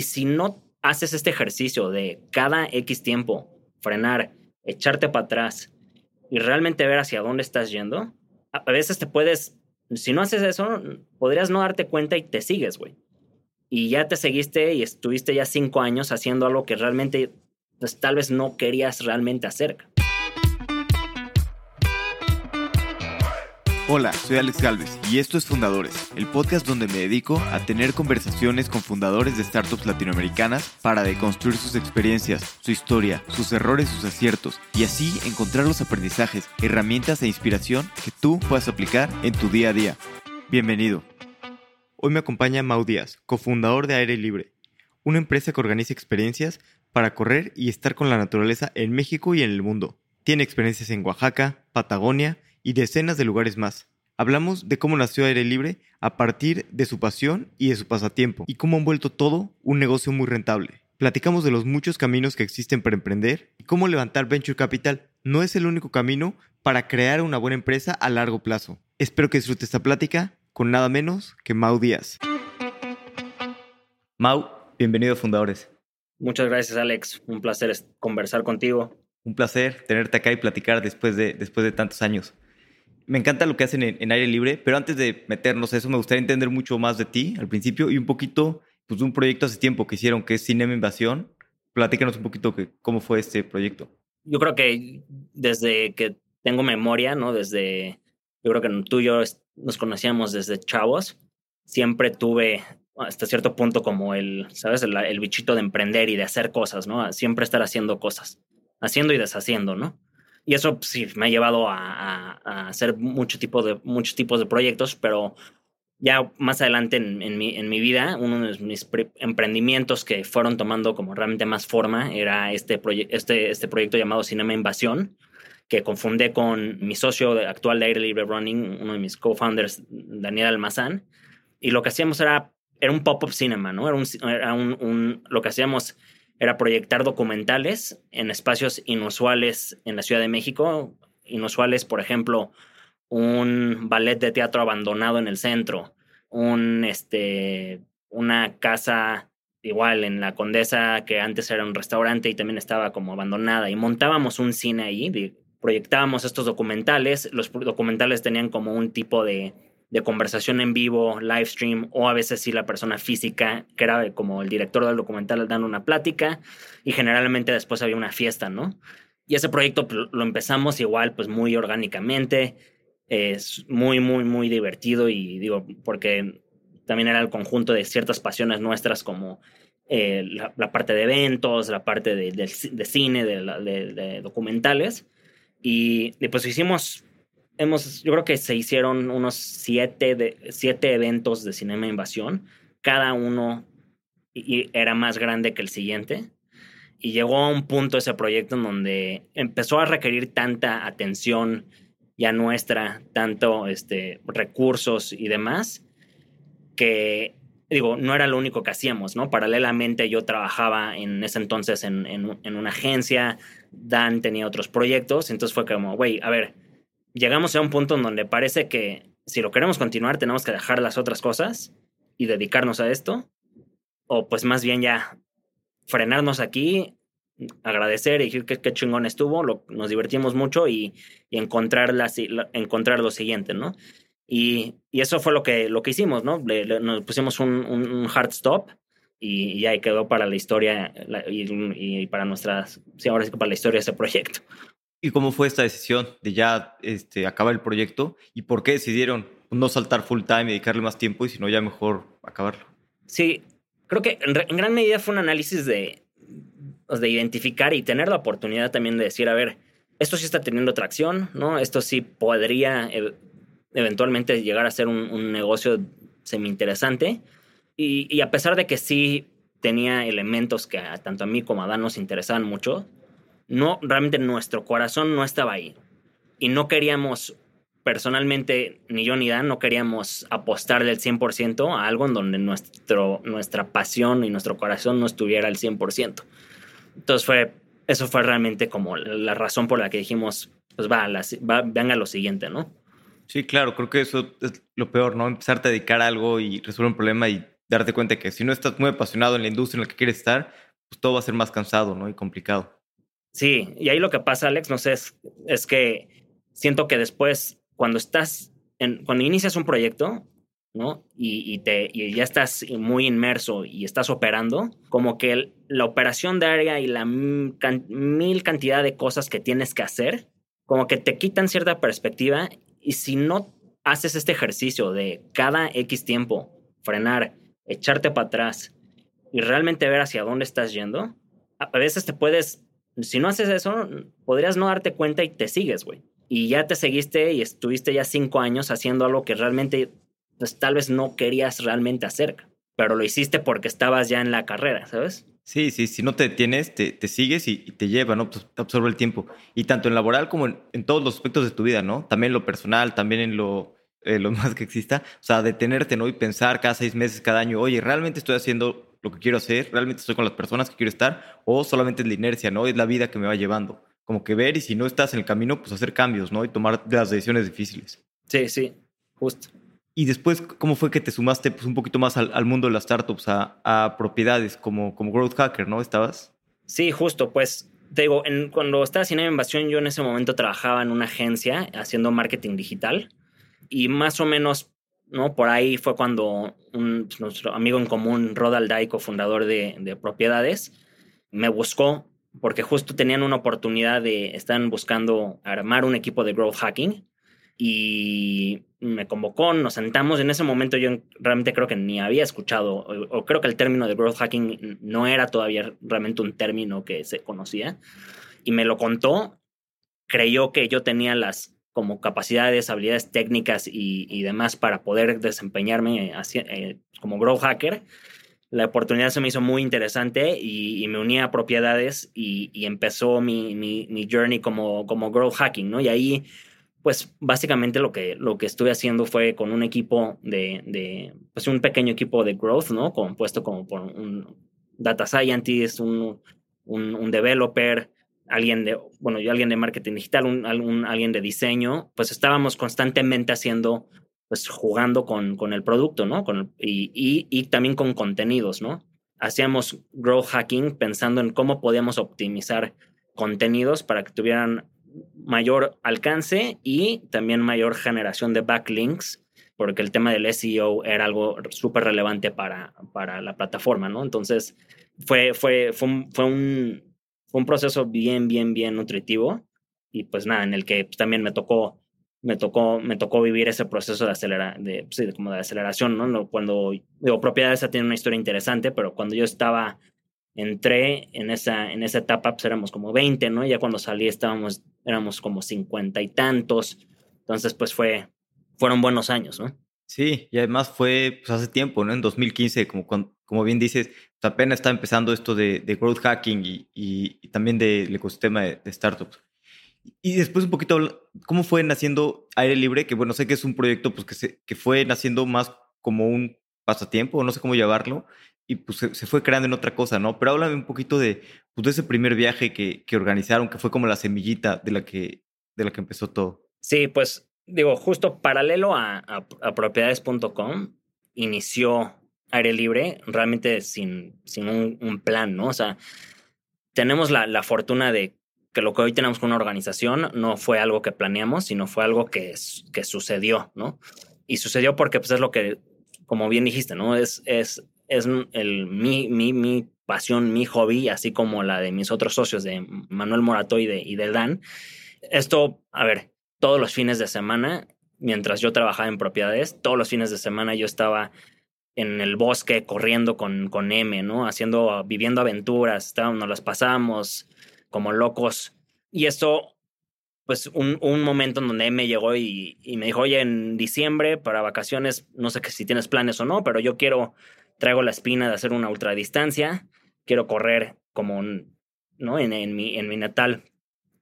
Y si no haces este ejercicio de cada X tiempo frenar, echarte para atrás y realmente ver hacia dónde estás yendo, a veces te puedes... Si no haces eso, podrías no darte cuenta y te sigues, güey. Y ya te seguiste y estuviste ya 5 años haciendo algo que realmente, pues, tal vez no querías realmente hacer. Hola, soy Alex Gálvez y esto es Fundadores, el podcast donde me dedico a tener conversaciones con fundadores de startups latinoamericanas para deconstruir sus experiencias, su historia, sus errores, sus aciertos y así encontrar los aprendizajes, herramientas e inspiración que tú puedas aplicar en tu día a día. Bienvenido. Hoy me acompaña Mau Díaz, cofundador de Aire Libre, una empresa que organiza experiencias para correr y estar con la naturaleza en México y en el mundo. Tiene experiencias en Oaxaca, Patagonia y decenas de lugares más. Hablamos de cómo nació Aire Libre a partir de su pasión y de su pasatiempo y cómo han vuelto todo un negocio muy rentable. Platicamos de los muchos caminos que existen para emprender y cómo levantar Venture Capital no es el único camino para crear una buena empresa a largo plazo. Espero que disfrutes esta plática con nada menos que Mau Díaz. Mau, bienvenido a Fundadores. Muchas gracias, Alex. Un placer conversar contigo. Un placer tenerte acá y platicar después de tantos años. Me encanta lo que hacen en Aire Libre, pero antes de meternos a eso, me gustaría entender mucho más de ti al principio y un poquito, pues, de un proyecto hace tiempo que hicieron, que es Cinema Invasión. Platícanos un poquito cómo fue este proyecto. Yo creo que desde que tengo memoria, ¿no? Yo creo que tú y yo nos conocíamos desde chavos. Siempre tuve, hasta cierto punto, como el bichito de emprender y de hacer cosas, ¿no? Siempre estar haciendo cosas. Haciendo y deshaciendo, ¿no? Y eso, pues, sí, me ha llevado a hacer muchos tipos de proyectos, pero ya más adelante en mi vida, uno de mis emprendimientos que fueron tomando como realmente más forma era este proyecto llamado Cinema Invasión, que confundí con mi socio actual de Aire Libre Running, uno de mis co-founders, Daniel Almazán, y lo que hacíamos era un pop-up cinema, ¿no? Lo que hacíamos era proyectar documentales en espacios inusuales en la Ciudad de México. Inusuales, por ejemplo, un ballet de teatro abandonado en el centro, una casa igual en la Condesa que antes era un restaurante y también estaba como abandonada. Y montábamos un cine ahí, proyectábamos estos documentales. Los documentales tenían como un tipo de conversación en vivo, live stream, o a veces sí la persona física, que era como el director del documental, dando una plática, y generalmente después había una fiesta, ¿no? Y ese proyecto lo empezamos igual, pues, muy orgánicamente, es muy, muy, muy divertido, y digo, porque también era el conjunto de ciertas pasiones nuestras, como la parte de eventos, la parte de cine, de documentales, y pues hicimos... yo creo que se hicieron unos 7 eventos de Cinema Invasión. Cada uno era más grande que el siguiente. Y llegó a un punto ese proyecto en donde empezó a requerir tanta atención ya nuestra, tanto recursos y demás, que, digo, no era lo único que hacíamos, ¿no? Paralelamente yo trabajaba en ese entonces en una agencia. Dan tenía otros proyectos. Entonces fue como, güey, a ver... Llegamos a un punto en donde parece que si lo queremos continuar tenemos que dejar las otras cosas y dedicarnos a esto, o pues más bien ya frenarnos aquí, agradecer y decir qué chingón estuvo, nos divertimos mucho y encontrar lo siguiente, ¿no? Y eso fue lo que hicimos, ¿no? Nos pusimos un hard stop y ahí quedó para la historia y para nuestras... Sí, ahora sí que para la historia de ese proyecto. ¿Y cómo fue esta decisión de ya acabar el proyecto? ¿Y por qué decidieron no saltar full time y dedicarle más tiempo y si no ya mejor acabarlo? Sí, creo que en gran medida fue un análisis de identificar y tener la oportunidad también de decir, a ver, esto sí está teniendo tracción, ¿no? Esto sí podría eventualmente llegar a ser un negocio semi-interesante. Y a pesar de que sí tenía elementos que tanto a mí como a Dan nos interesaban mucho, no, realmente nuestro corazón no estaba ahí. Y no queríamos, personalmente, ni yo ni Dan, no queríamos apostarle el 100% a algo en donde nuestra pasión y nuestro corazón no estuviera al 100%. Entonces eso fue realmente como la razón por la que dijimos, pues venga lo siguiente, ¿no? Sí, claro, creo que eso es lo peor, ¿no? Empezarte a dedicar a algo y resolver un problema y darte cuenta que si no estás muy apasionado en la industria en la que quieres estar, pues todo va a ser más cansado, ¿no? Y complicado. Sí, y ahí lo que pasa, Alex, no sé, es que siento que después, cuando estás, cuando inicias un proyecto, ¿no? Y ya estás muy inmerso y estás operando, como que la operación de área y la mil cantidad de cosas que tienes que hacer, como que te quitan cierta perspectiva, y si no haces este ejercicio de cada X tiempo frenar, echarte para atrás y realmente ver hacia dónde estás yendo, a veces te puedes, si no haces eso, podrías no darte cuenta y te sigues, güey. Y ya te seguiste y estuviste ya 5 años haciendo algo que realmente pues tal vez no querías realmente hacer, pero lo hiciste porque estabas ya en la carrera, ¿sabes? Sí, si no te detienes, te sigues y te lleva, ¿no? Te absorbe el tiempo. Y tanto en laboral como en todos los aspectos de tu vida, ¿no? También en lo personal, también en lo más que exista. O sea, detenerte, ¿no? Y pensar cada 6 meses, cada año, oye, ¿realmente estoy haciendo lo que quiero hacer? ¿Realmente estoy con las personas que quiero estar? ¿O solamente es la inercia, ¿no? Es la vida que me va llevando. Como que ver, y si no estás en el camino, pues hacer cambios, ¿no? Y tomar las decisiones difíciles. Sí, justo. Y después, ¿cómo fue que te sumaste pues, un poquito más al mundo de las startups, a propiedades, como Growth Hacker, ¿no? ¿Estabas? Sí, justo. Pues, te digo, cuando estaba Cinema Invasión, yo en ese momento trabajaba en una agencia haciendo marketing digital. Y más o menos, ¿no? Por ahí fue cuando nuestro amigo en común, Rodal Daico, fundador de Propiedades, me buscó porque justo tenían una oportunidad estaban buscando armar un equipo de Growth Hacking. Y me convocó, nos sentamos. En ese momento yo realmente creo que ni había escuchado, o creo que el término de growth hacking no era todavía realmente un término que se conocía. Y me lo contó, creyó que yo tenía las como capacidades, habilidades técnicas y demás para poder desempeñarme como growth hacker. La oportunidad se me hizo muy interesante y me uní a Propiedades y empezó mi journey como growth hacking, ¿no? Y ahí, pues básicamente lo que estuve haciendo fue con un equipo pues un pequeño equipo de growth, ¿no? Compuesto como por un data scientist, un developer, alguien de marketing digital, alguien de diseño. Pues estábamos constantemente jugando con el producto, ¿no? Y también con contenidos, ¿no? Hacíamos growth hacking pensando en cómo podíamos optimizar contenidos para que tuvieran mayor alcance y también mayor generación de backlinks, porque el tema del SEO era algo súper relevante para la plataforma, ¿no? Entonces fue un proceso bien nutritivo y pues nada, en el que pues, también me tocó vivir ese proceso de aceleración, ¿no? Cuando digo, Propiedades tiene una historia interesante, pero cuando yo entré en esa etapa, pues éramos como 20, ¿no? Ya cuando salí éramos como 50 y tantos. Entonces, pues fueron buenos años, ¿no? Sí, y además fue pues, hace tiempo, ¿no? En 2015, como bien dices, pues, apenas está empezando esto de growth hacking y también del ecosistema de startups. Y después un poquito, ¿cómo fue naciendo Aire Libre? Que bueno, sé que es un proyecto pues, que fue naciendo más como un pasatiempo, no sé cómo llamarlo, y pues se fue creando en otra cosa, ¿no? Pero háblame un poquito de ese primer viaje que organizaron, que fue como la semillita de la que empezó todo. Sí, pues digo, justo paralelo a propiedades.com inició Aire Libre realmente sin un plan, ¿no? O sea, tenemos la fortuna de que lo que hoy tenemos con una organización no fue algo que planeamos, sino fue algo que sucedió, ¿no? Y sucedió porque pues es lo que, como bien dijiste, ¿no? Es mi pasión, mi hobby, así como la de mis otros socios, de Manuel Morato y de Dan. Esto, a ver, todos los fines de semana, mientras yo trabajaba en Propiedades, todos los fines de semana yo estaba en el bosque corriendo con M, ¿no? Viviendo aventuras, nos las pasamos como locos. Y esto, pues un momento en donde me llegó y me dijo, oye, en diciembre para vacaciones, no sé si tienes planes o no, pero yo traigo la espina de hacer una ultradistancia, quiero correr como, ¿no? en mi natal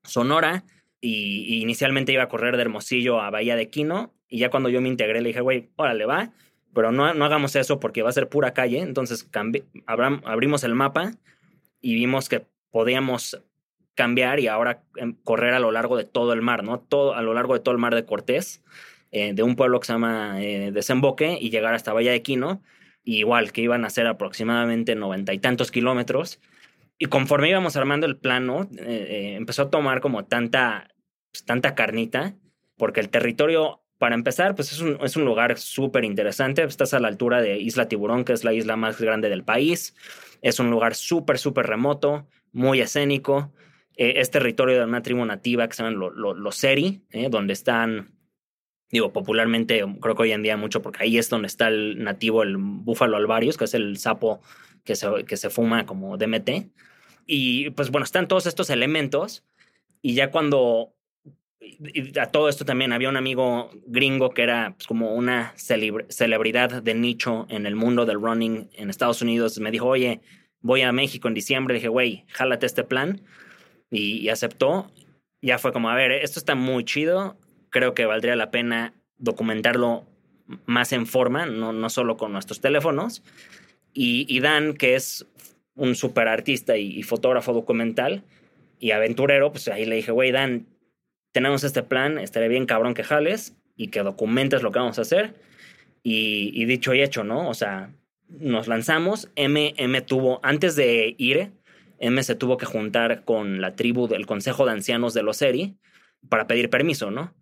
Sonora, y inicialmente iba a correr de Hermosillo a Bahía de Quino, y ya cuando yo me integré le dije, güey, órale, va, pero no hagamos eso porque va a ser pura calle. Entonces abrimos el mapa y vimos que podíamos cambiar y ahora correr a lo largo de todo el mar, ¿no? A lo largo de todo el mar de Cortés, de un pueblo que se llama Desemboque, y llegar hasta Bahía de Quino. y igual que iban a ser aproximadamente 90 y tantos kilómetros. Y conforme íbamos armando el plano, empezó a tomar como tanta carnita, porque el territorio, para empezar, pues es un lugar súper interesante. Estás a la altura de Isla Tiburón, que es la isla más grande del país. Es un lugar súper, súper remoto, muy escénico. Es territorio de una tribu nativa que se llaman los Seri, donde están, popularmente, creo que hoy en día mucho, porque ahí es donde está el nativo, el búfalo alvarius, que es el sapo que se fuma como DMT. Y pues bueno, están todos estos elementos. Y ya cuando... Y a todo esto también había un amigo gringo que era pues como una celebridad de nicho en el mundo del running en Estados Unidos. Me dijo, oye, voy a México en diciembre. Le dije, güey, jálate este plan. Y aceptó. Ya fue como, a ver, esto está muy chido. Creo que valdría la pena documentarlo más en forma, no solo con nuestros teléfonos. Y Dan, que es un súper artista y fotógrafo documental y aventurero, pues ahí le dije, güey, Dan, tenemos este plan, estaría bien cabrón que jales y que documentes lo que vamos a hacer. Y dicho y hecho, ¿no? O sea, nos lanzamos. Antes de ir, M se tuvo que juntar con la tribu del Consejo de Ancianos de los Seri para pedir permiso, ¿no?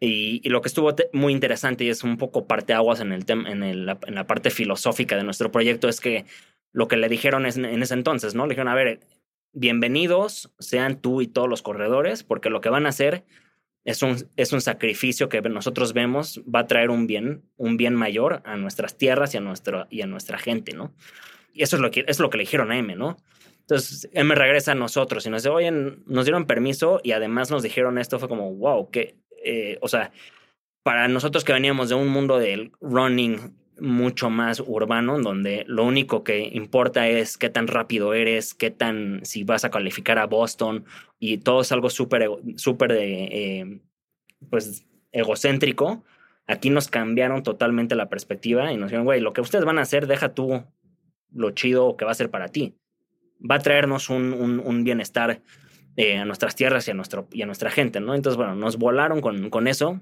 Y lo que estuvo muy interesante y es un poco parteaguas en la parte filosófica de nuestro proyecto es que lo que le dijeron en ese entonces, ¿no? Le dijeron, a ver, bienvenidos sean tú y todos los corredores, porque lo que van a hacer es un sacrificio que nosotros vemos va a traer un bien mayor a nuestras tierras y a nuestra gente, ¿no? Y eso es lo que le dijeron a M, ¿no? Entonces M regresa a nosotros y nos dice, oye, nos dieron permiso y además nos dijeron esto. Fue como, wow, que, o sea, para nosotros que veníamos de un mundo del running mucho más urbano, donde lo único que importa es qué tan rápido eres, si vas a calificar a Boston, y todo es algo súper pues egocéntrico. Aquí nos cambiaron totalmente la perspectiva y nos dijeron, güey, lo que ustedes van a hacer, deja tú lo chido que va a ser para ti, va a traernos un bienestar a nuestras tierras y a nuestra gente, ¿no? Entonces, bueno, nos volaron con eso.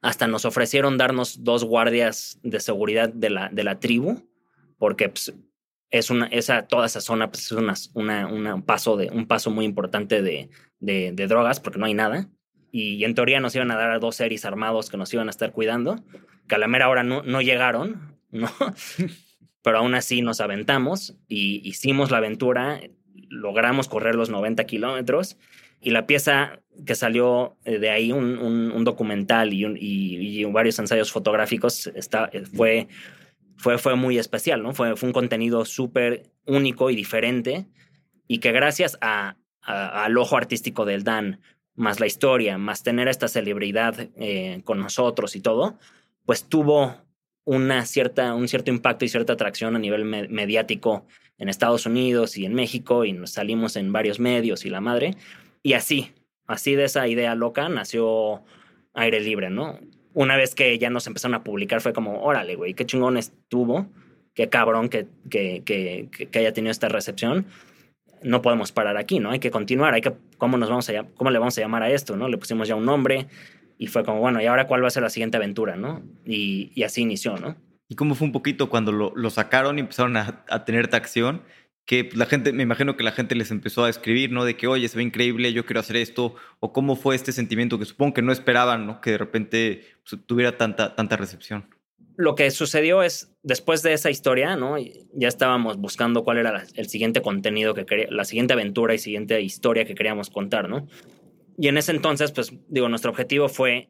Hasta nos ofrecieron darnos 2 guardias de seguridad de la tribu, porque pues, toda esa zona pues, es un paso muy importante de drogas, porque no hay nada. Y en teoría nos iban a dar a 2 seris armados que nos iban a estar cuidando, que a la mera hora no llegaron, ¿no? Pero aún así nos aventamos y hicimos la aventura, logramos correr los 90 kilómetros. Y la pieza que salió de ahí, un documental y varios ensayos fotográficos, fue muy especial, ¿no? Fue un contenido súper único y diferente, y que gracias al ojo artístico del Dan, más la historia, más tener esta celebridad con nosotros y todo, pues tuvo un cierto impacto y cierta atracción a nivel mediático en Estados Unidos y en México, y nos salimos en varios medios y la madre... Y así de esa idea loca nació Aire Libre, ¿no? Una vez que ya nos empezaron a publicar fue como, órale, güey, qué chingón estuvo, qué cabrón que haya tenido esta recepción. No podemos parar aquí, ¿no? Hay que continuar, ¿cómo le vamos a llamar a esto, no? Le pusimos ya un nombre y fue como, bueno, ¿y ahora cuál va a ser la siguiente aventura, no? Y así inició, ¿no? ¿Y cómo fue un poquito cuando lo sacaron y empezaron a tener tracción? Que la gente, me imagino que la gente les empezó a escribir, ¿no? De que, oye, se ve increíble, yo quiero hacer esto. O cómo fue este sentimiento que supongo que no esperaban, ¿no? Que de repente tuviera tanta recepción. Lo que sucedió es, después de esa historia, ¿no? Ya estábamos buscando cuál era el siguiente contenido que quería, la siguiente aventura y siguiente historia que queríamos contar, ¿no? Y en ese entonces, pues, nuestro objetivo fue,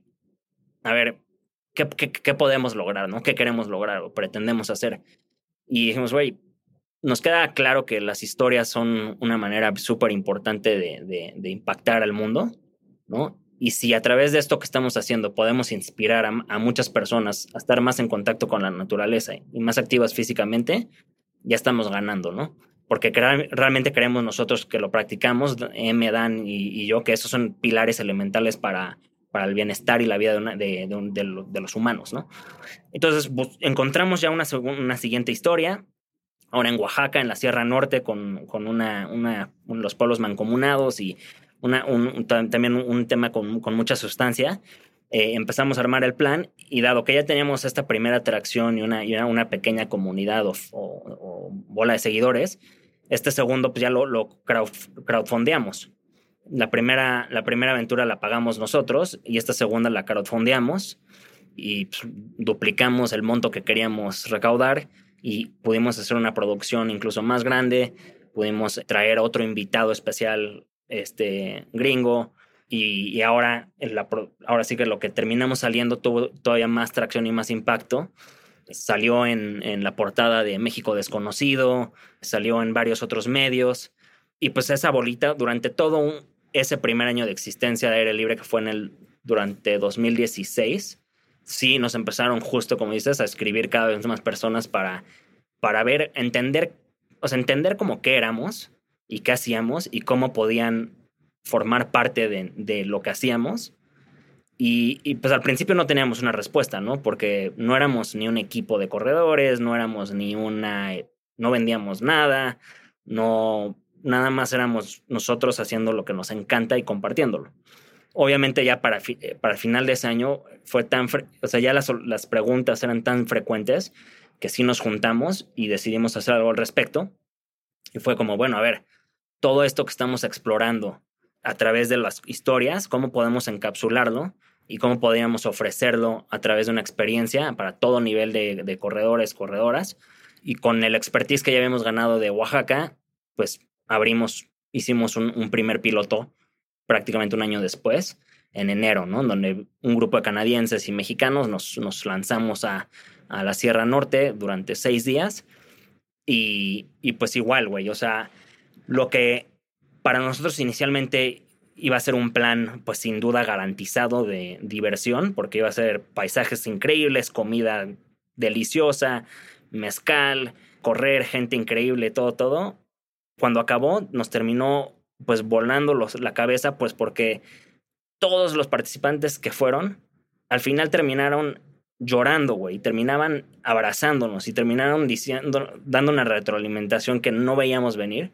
a ver, ¿qué podemos lograr, ¿no? ¿Qué queremos lograr o pretendemos hacer? Y dijimos, güey, nos queda claro que las historias son una manera súper importante de impactar al mundo, ¿no? Y si a través de esto que estamos haciendo podemos inspirar a muchas personas a estar más en contacto con la naturaleza y más activas físicamente, ya estamos ganando, ¿no? Porque realmente creemos nosotros que lo practicamos, M, Dan y yo, que esos son pilares elementales para el bienestar y la vida de los humanos, ¿no? Entonces, encontramos ya una siguiente historia. Ahora en Oaxaca, en la Sierra Norte, con los pueblos mancomunados y también un tema con mucha sustancia. empezamos a armar el plan, y dado que ya teníamos esta primera atracción y una pequeña comunidad o bola de seguidores, este segundo pues ya lo crowdfundeamos. La primera aventura la pagamos nosotros y esta segunda la crowdfundeamos y pues duplicamos el monto que queríamos recaudar y pudimos hacer una producción incluso más grande, pudimos traer otro invitado especial gringo. Y ahora sí que lo que terminamos saliendo tuvo todavía más tracción y más impacto. Salió en la portada de México Desconocido, salió en varios otros medios. Y pues esa bolita, durante todo ese primer año de existencia de Aire Libre, que fue durante 2016, sí nos empezaron justo, como dices, a escribir cada vez más personas para entender cómo qué éramos y qué hacíamos y cómo podían formar parte de lo que hacíamos. Y pues al principio no teníamos una respuesta, ¿no? Porque no éramos ni un equipo de corredores, no vendíamos nada, nada más éramos nosotros haciendo lo que nos encanta y compartiéndolo. Obviamente ya para el final de ese año fue ya las preguntas eran tan frecuentes que sí nos juntamos y decidimos hacer algo al respecto. Y fue como, bueno, a ver, todo esto que estamos explorando a través de las historias, cómo podemos encapsularlo y cómo podríamos ofrecerlo a través de una experiencia para todo nivel de corredores, corredoras. Y con el expertise que ya habíamos ganado de Oaxaca, pues hicimos un primer piloto prácticamente un año después, en enero, ¿no? Donde un grupo de canadienses y mexicanos nos lanzamos a la Sierra Norte durante 6 días. Y pues igual, güey, o sea, lo que para nosotros inicialmente iba a ser un plan, pues sin duda garantizado de diversión, porque iba a ser paisajes increíbles, comida deliciosa, mezcal, correr, gente increíble, todo. Cuando acabó, nos terminó pues volando la cabeza, pues porque todos los participantes que fueron, al final terminaron llorando, güey, terminaban abrazándonos y terminaron dando una retroalimentación que no veíamos venir.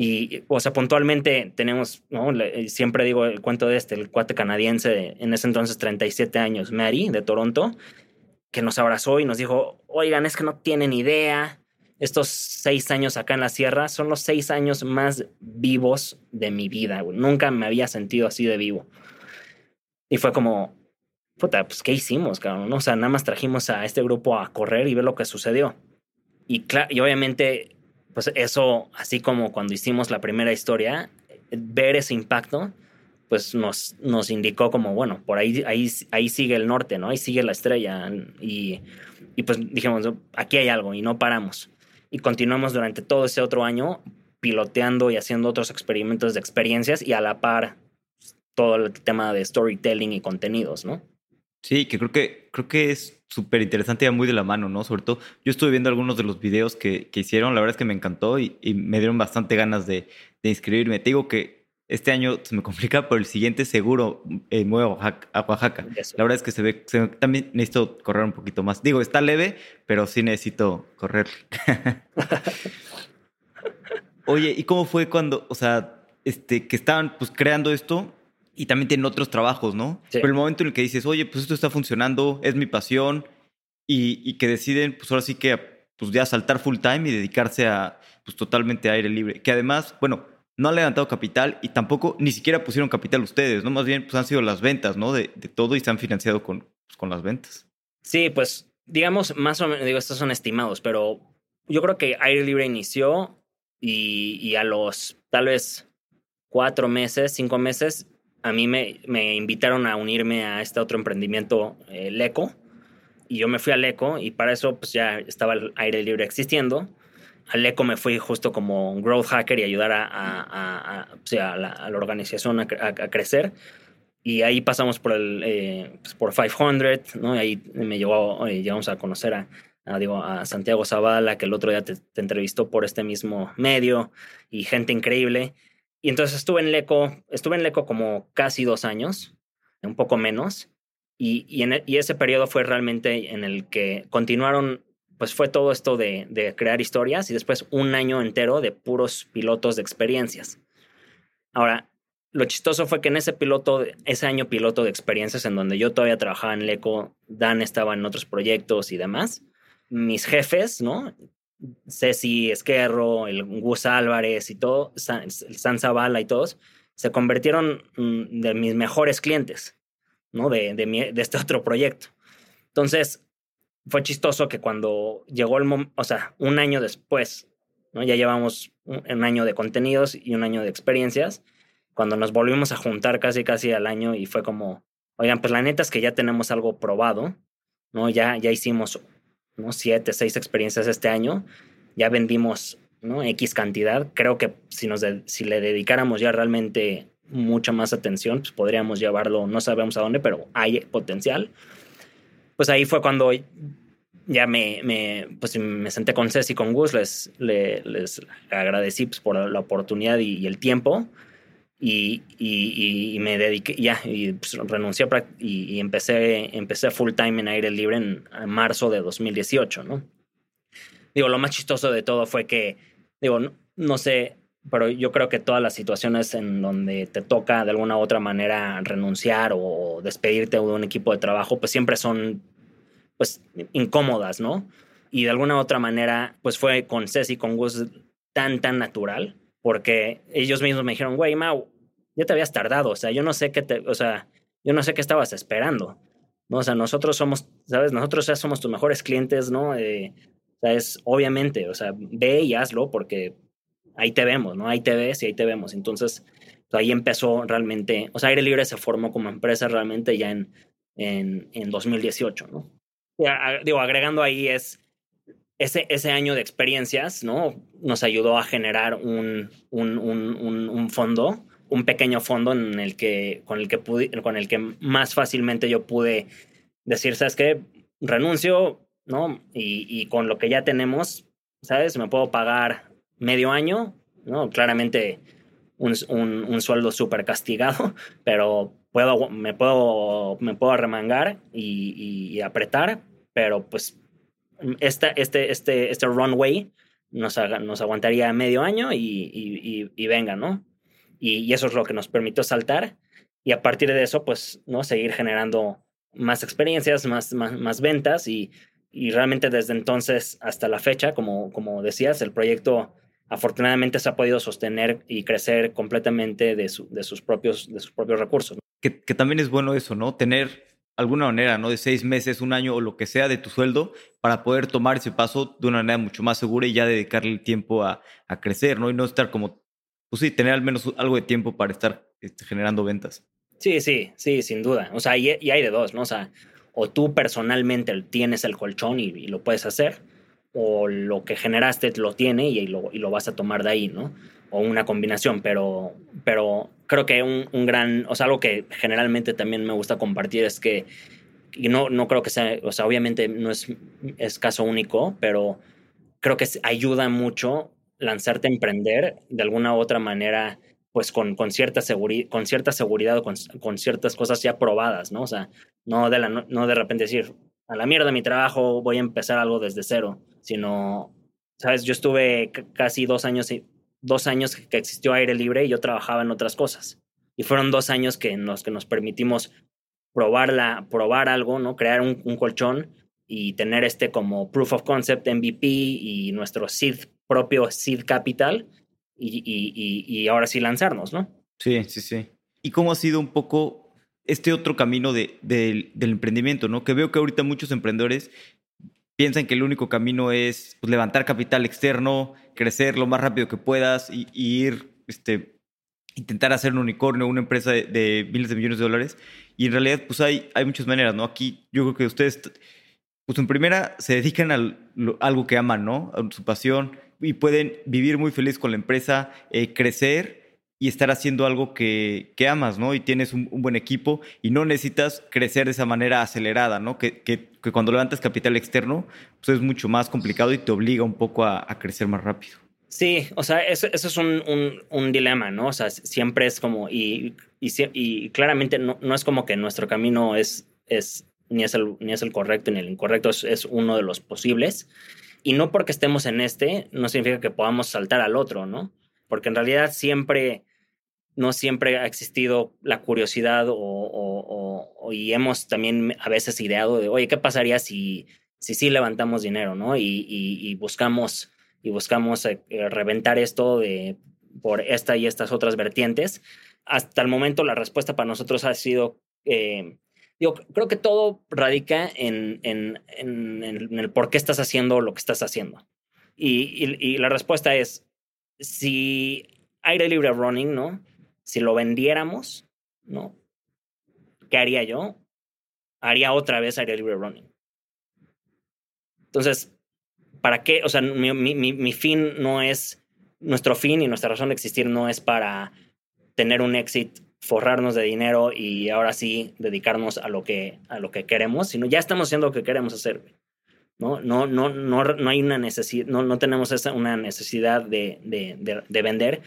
Y, o sea, puntualmente tenemos, ¿no? Siempre digo el cuento de el cuate canadiense de, en ese entonces 37 años, Mary, de Toronto, que nos abrazó y nos dijo, oigan, es que no tienen idea, estos 6 años acá en la sierra son los 6 años más vivos de mi vida, güey. Nunca me había sentido así de vivo. Y fue como, puta, pues, ¿qué hicimos, cabrón? O sea, nada más trajimos a este grupo a correr y ver lo que sucedió. Y obviamente, pues eso, así como cuando hicimos la primera historia, ver ese impacto, pues nos indicó como, bueno, por ahí sigue el norte, ¿no? Ahí sigue la estrella. Y pues dijimos, aquí hay algo, y no paramos. Y continuamos durante todo ese otro año piloteando y haciendo otros experimentos de experiencias y a la par todo el tema de storytelling y contenidos, ¿no? Sí, que creo que es súper interesante y muy de la mano, ¿no? Sobre todo, yo estuve viendo algunos de los videos que hicieron, la verdad es que me encantó y me dieron bastante ganas de inscribirme. Te digo que este año se me complica, pero el siguiente seguro me voy a Oaxaca. Eso. La verdad es que se ve, también necesito correr un poquito más. Digo, está leve, pero sí necesito correr. Oye, ¿y cómo fue cuando, o sea, que estaban pues creando esto? Y también tienen otros trabajos, ¿no? Sí. Pero el momento en el que dices, oye, pues esto está funcionando, es mi pasión, y que deciden, pues ahora sí que pues ya saltar full time y dedicarse a, pues totalmente a Aire Libre. Que además, bueno, no han levantado capital y tampoco, ni siquiera pusieron capital ustedes, ¿no? Más bien, pues han sido las ventas, ¿no? De todo y se han financiado con las ventas. Sí, pues digamos, más o menos, digo, estos son estimados, pero yo creo que Aire Libre inició y a los tal vez 4 meses, 5 meses, a mí me invitaron a unirme a este otro emprendimiento, Leco, y yo me fui a Leco, y para eso pues ya estaba el Aire Libre existiendo. A Leco me fui justo como un growth hacker y ayudar a la organización a crecer. Y ahí pasamos por 500, ¿no? Y ahí me llevó, llegamos a conocer a Santiago Zavala, que el otro día te entrevistó por este mismo medio, y gente increíble. Y entonces estuve en Leco como casi 2 años, un poco menos, y ese periodo fue realmente en el que continuaron, pues fue todo esto de crear historias y después un año entero de puros pilotos de experiencias. Ahora, Lo chistoso fue que en ese año piloto de experiencias en donde yo todavía trabajaba en Leco, Dan estaba en otros proyectos y demás, mis jefes, ¿no? Ceci Esquerro, el Gus Álvarez y todo, San Zavala y todos, se convirtieron de mis mejores clientes, ¿no? De este otro proyecto. Entonces, fue chistoso que cuando llegó el momento, o sea, un año después, ¿no? Ya llevamos un año de contenidos y un año de experiencias, cuando nos volvimos a juntar casi al año y fue como, oigan, pues la neta es que ya tenemos algo probado, ¿no? Ya hicimos, ¿no? 6 experiencias este año, ya vendimos, ¿no? X cantidad. Creo que si le dedicáramos ya realmente mucha más atención, pues podríamos llevarlo, no sabemos a dónde, pero hay potencial. Pues ahí fue cuando ya me senté con Ceci y con Gus, les agradecí pues, por la oportunidad y el tiempo. Y me dediqué ya, y pues, renuncié y empecé full time en Aire Libre en marzo de 2018, ¿no? Digo, lo más chistoso de todo fue que, digo, no sé, pero yo creo que todas las situaciones en donde te toca de alguna u otra manera renunciar o despedirte de un equipo de trabajo, pues siempre son, pues, incómodas, ¿no? Y de alguna u otra manera, pues fue con Ceci y con Gus tan natural. Porque ellos mismos me dijeron, güey, Mau, ya te habías tardado. O sea, yo no sé qué estabas esperando, ¿no? O sea, nosotros somos, ¿sabes? Nosotros ya somos tus mejores clientes, ¿no? O sea, es obviamente, o sea, ve y hazlo porque ahí te vemos, ¿no? Ahí te ves y ahí te vemos. Entonces, pues ahí empezó realmente, o sea, Aire Libre se formó como empresa realmente ya en 2018, ¿no? Digo, agregando ahí es... Ese año de experiencias, ¿no? Nos ayudó a generar un fondo, un pequeño fondo con el que más fácilmente yo pude decir, ¿sabes qué? Renuncio, ¿no? Y con lo que ya tenemos, ¿sabes? Me puedo pagar medio año, ¿no? Claramente un sueldo súper castigado, pero me puedo arremangar y apretar, pero pues este runway nos aguantaría medio año y venga, ¿no? Y eso es lo que nos permitió saltar y a partir de eso, pues, ¿no? Seguir generando más experiencias, más ventas y realmente desde entonces hasta la fecha, como decías, el proyecto afortunadamente se ha podido sostener y crecer completamente de sus propios recursos, ¿no? Que también es bueno eso, ¿no? Tener... alguna manera, ¿no? De 6 meses, un año o lo que sea de tu sueldo para poder tomar ese paso de una manera mucho más segura y ya dedicarle el tiempo a crecer, ¿no? Y no estar como, pues sí, tener al menos algo de tiempo para estar generando ventas. Sí, sin duda. O sea, y hay de dos, ¿no? O sea, o tú personalmente tienes el colchón y lo puedes hacer, o lo que generaste lo tiene y lo vas a tomar de ahí, ¿no? O una combinación, pero creo que un gran... O sea, algo que generalmente también me gusta compartir es que... Y no creo que sea... O sea, obviamente no es caso único, pero creo que ayuda mucho lanzarte a emprender de alguna u otra manera, pues con cierta seguridad o con ciertas cosas ya probadas, ¿no? O sea, no de repente decir, a la mierda mi trabajo, voy a empezar algo desde cero, sino... ¿Sabes? Yo estuve casi 2 años... Dos años que existió Aire Libre y yo trabajaba en otras cosas. Y fueron 2 años que nos permitimos probar algo, ¿no? Crear un colchón y tener este como proof of concept, MVP y nuestro propio seed capital y ahora sí lanzarnos, ¿no? Sí. ¿Y cómo ha sido un poco este otro camino del emprendimiento, ¿no? Que veo que ahorita muchos emprendedores... piensan que el único camino es pues, levantar capital externo, crecer lo más rápido que puedas y ir, intentar hacer un unicornio, una empresa de miles de millones de dólares. Y en realidad, pues hay muchas maneras, ¿no? Aquí yo creo que ustedes, pues en primera, se dedican a algo que aman, ¿no? A su pasión y pueden vivir muy feliz con la empresa, crecer y estar haciendo algo que amas, ¿no? Y tienes un buen equipo y no necesitas crecer de esa manera acelerada, ¿no? Que cuando levantas capital externo, pues es mucho más complicado y te obliga un poco a crecer más rápido. Sí, o sea, eso es un dilema, ¿no? O sea, siempre es como, y claramente no es como que nuestro camino es ni el correcto ni el incorrecto, es uno de los posibles. Y no porque estemos en no significa que podamos saltar al otro, ¿no? Porque en realidad siempre, no siempre ha existido la curiosidad y hemos también a veces ideado de, oye, ¿qué pasaría si levantamos dinero, no? Y buscamos reventar esto por esta y estas otras vertientes. Hasta el momento la respuesta para nosotros ha sido, yo creo que todo radica en el por qué estás haciendo lo que estás haciendo. Y la respuesta es, si Aire Libre Running, ¿no? Si lo vendiéramos, ¿no? ¿Qué haría yo? Haría otra vez Aire Libre Running. Entonces, ¿para qué? O sea, mi fin no es... Nuestro fin y nuestra razón de existir no es para tener un éxito, forrarnos de dinero y ahora sí dedicarnos a lo que queremos, sino ya estamos haciendo lo que queremos hacer. No hay una necesidad, no tenemos una necesidad de vender,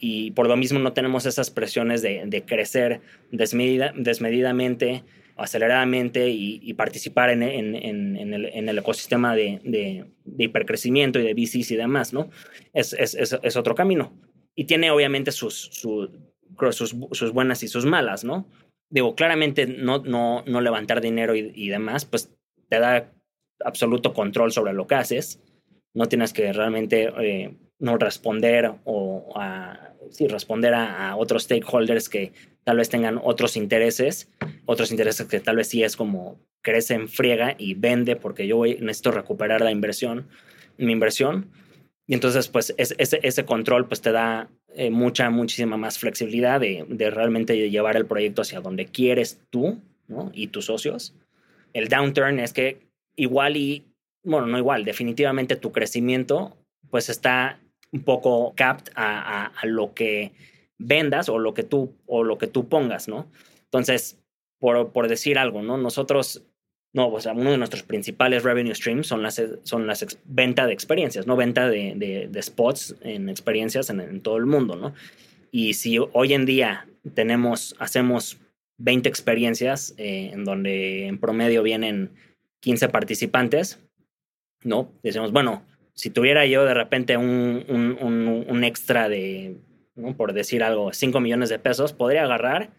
y por lo mismo no tenemos esas presiones de crecer desmedidamente, aceleradamente y participar en el ecosistema de hipercrecimiento y de VCs y demás, ¿no? Es otro camino. Y tiene obviamente sus buenas y sus malas, ¿no? Digo, claramente no levantar dinero y demás, pues te da absoluto control sobre lo que haces. No tienes que realmente no responder a otros stakeholders que tal vez tengan otros intereses que tal vez sí es como crece en friega y vende porque yo necesito recuperar mi inversión. Y entonces, pues, ese control pues te da muchísima más flexibilidad de realmente llevar el proyecto hacia donde quieres tú, ¿no? Y tus socios. El downturn es que definitivamente tu crecimiento pues está un poco capped a lo que vendas o lo que tú pongas, ¿no? Entonces, por decir algo, ¿no? Uno de nuestros principales revenue streams son las venta de experiencias, ¿no? Venta de spots en experiencias en todo el mundo, ¿no? Y si hoy en día hacemos 20 experiencias en donde en promedio vienen 15 participantes, ¿no? Decimos, bueno, si tuviera yo de repente un extra de, ¿no? Por decir algo, 5 millones de pesos, podría agarrar,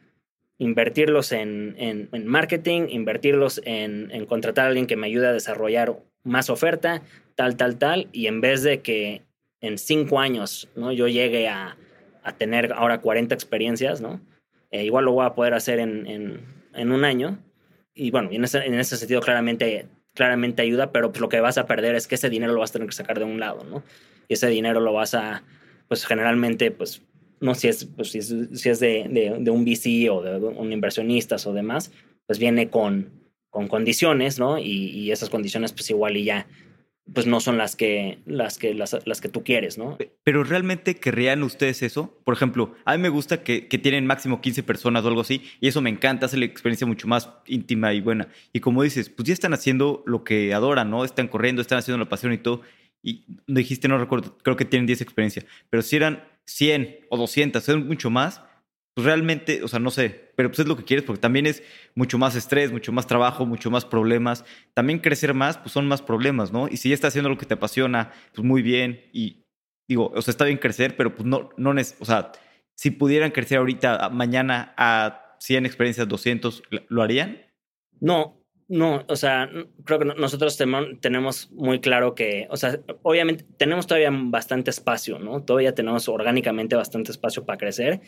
invertirlos en marketing, invertirlos en contratar a alguien que me ayude a desarrollar más oferta, tal, y en vez de que en 5 años, ¿no? Yo llegue a tener ahora 40 experiencias, ¿no? Igual lo voy a poder hacer en un año. Y bueno, en ese sentido claramente ayuda, pero pues lo que vas a perder es que ese dinero lo vas a tener que sacar de un lado, ¿no? Y ese dinero lo vas a, pues generalmente, pues, no sé si es de un VC o de un inversionista o demás, pues viene con condiciones, ¿no? Y esas condiciones, pues igual y ya, pues no son las que tú quieres, ¿no? Pero ¿realmente querrían ustedes eso? Por ejemplo, a mí me gusta que tienen máximo 15 personas o algo así, y eso me encanta, hace la experiencia mucho más íntima y buena. Y como dices, pues ya están haciendo lo que adoran, ¿no? Están corriendo, están haciendo la pasión y todo. Y dijiste, no recuerdo, creo que tienen 10 experiencias. Pero si eran 100 o 200, son mucho más, pues realmente, o sea, no sé, pero pues es lo que quieres, porque también es mucho más estrés, mucho más trabajo, mucho más problemas. También crecer más, pues son más problemas, ¿no? Y si ya estás haciendo lo que te apasiona, pues muy bien. Y digo, o sea, está bien crecer, pero pues o sea, si pudieran crecer ahorita, mañana a 100 experiencias, 200, ¿lo harían? No, o sea, creo que nosotros tenemos muy claro que, o sea, obviamente tenemos todavía bastante espacio, ¿no? Todavía tenemos orgánicamente bastante espacio para crecer.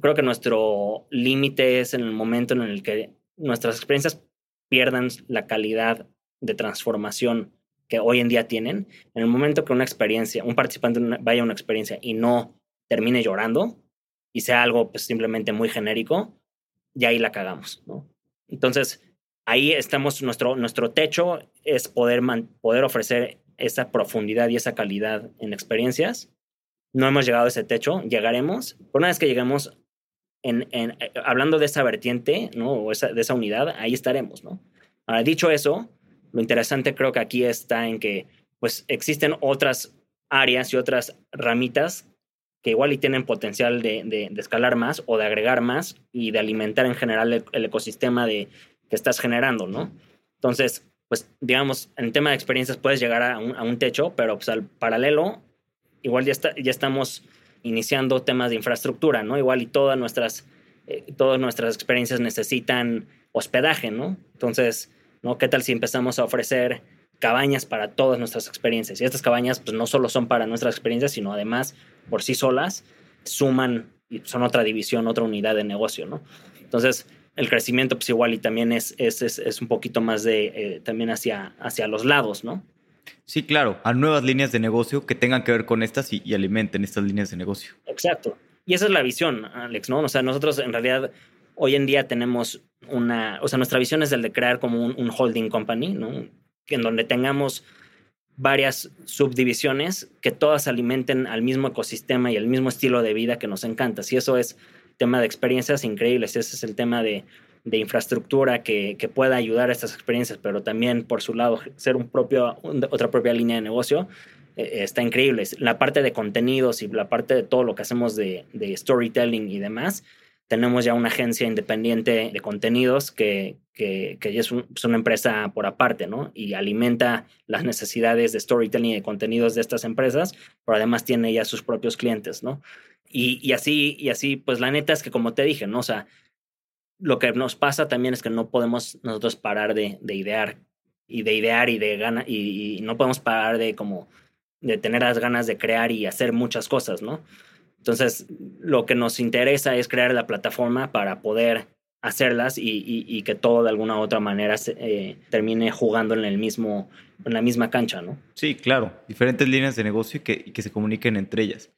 Creo que nuestro límite es en el momento en el que nuestras experiencias pierdan la calidad de transformación que hoy en día tienen. En el momento que un participante vaya a una experiencia y no termine llorando y sea algo pues simplemente muy genérico, ya ahí la cagamos, ¿no? Entonces, ahí estamos, nuestro techo es poder ofrecer esa profundidad y esa calidad en experiencias. No hemos llegado a ese techo, llegaremos. Pero una vez que lleguemos, hablando de esa vertiente, ¿no? O de esa unidad, ahí estaremos, ¿no? Ahora, dicho eso, lo interesante creo que aquí está en que pues existen otras áreas y otras ramitas que igual y tienen potencial de escalar más o de agregar más y de alimentar en general el ecosistema que estás generando, ¿no? Entonces, pues digamos, en tema de experiencias puedes llegar a un techo, pero pues al paralelo igual ya estamos iniciando temas de infraestructura, ¿no? Igual y todas nuestras experiencias necesitan hospedaje, ¿no? Entonces, ¿no? ¿Qué tal si empezamos a ofrecer cabañas para todas nuestras experiencias? Y estas cabañas, pues, no solo son para nuestras experiencias, sino además, por sí solas, suman y son otra división, otra unidad de negocio, ¿no? Entonces, el crecimiento, pues, igual y también es un poquito más de, también hacia los lados, ¿no? Sí, claro, a nuevas líneas de negocio que tengan que ver con estas y alimenten estas líneas de negocio. Exacto. Y esa es la visión, Alex, ¿no? O sea, nosotros en realidad hoy en día tenemos o sea, nuestra visión es el de crear como un holding company, ¿no? En donde tengamos varias subdivisiones que todas alimenten al mismo ecosistema y al mismo estilo de vida que nos encanta. Si eso es tema de experiencias increíbles, ese es el tema de infraestructura que pueda ayudar a estas experiencias, pero también por su lado ser otra propia línea de negocio, está increíble. La parte de contenidos y la parte de todo lo que hacemos de storytelling y demás, tenemos ya una agencia independiente de contenidos que ya es una empresa por aparte, ¿no? Y alimenta las necesidades de storytelling y de contenidos de estas empresas, pero además tiene ya sus propios clientes, ¿no? Y así, pues la neta es que, como te dije, ¿no? O sea, lo que nos pasa también es que no podemos nosotros parar de idear y no podemos parar de tener las ganas de crear y hacer muchas cosas, ¿no? Entonces, lo que nos interesa es crear la plataforma para poder hacerlas y que todo de alguna u otra manera termine jugando en la misma cancha, ¿no? Sí, claro. Diferentes líneas de negocio y que se comuniquen entre ellas.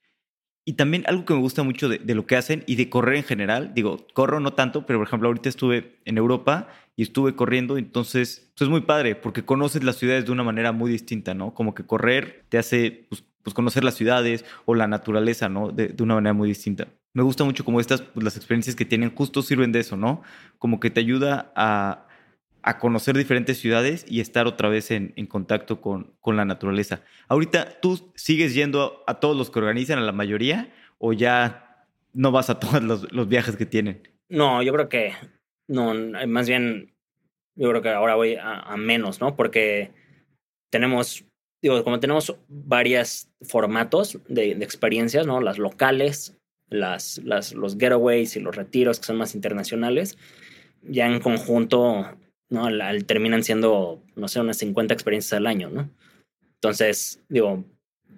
Y también algo que me gusta mucho de lo que hacen y de correr en general, digo, corro no tanto, pero por ejemplo ahorita estuve en Europa y estuve corriendo, entonces pues es muy padre porque conoces las ciudades de una manera muy distinta, ¿no? Como que correr te hace pues conocer las ciudades o la naturaleza, ¿no? De una manera muy distinta. Me gusta mucho como estas, pues, las experiencias que tienen justo sirven de eso, ¿no? Como que te ayuda a conocer diferentes ciudades y estar otra vez en contacto con la naturaleza. Ahorita, ¿tú sigues yendo a todos los que organizan, a la mayoría, o ya no vas a todos los viajes que tienen? No, yo creo que no, más bien yo creo que ahora voy a menos, ¿no? Porque tenemos varios formatos de experiencias, ¿no? Las locales, los getaways y los retiros que son más internacionales, ya en conjunto, ¿no? Terminan siendo, no sé, unas 50 experiencias al año, ¿no? Entonces,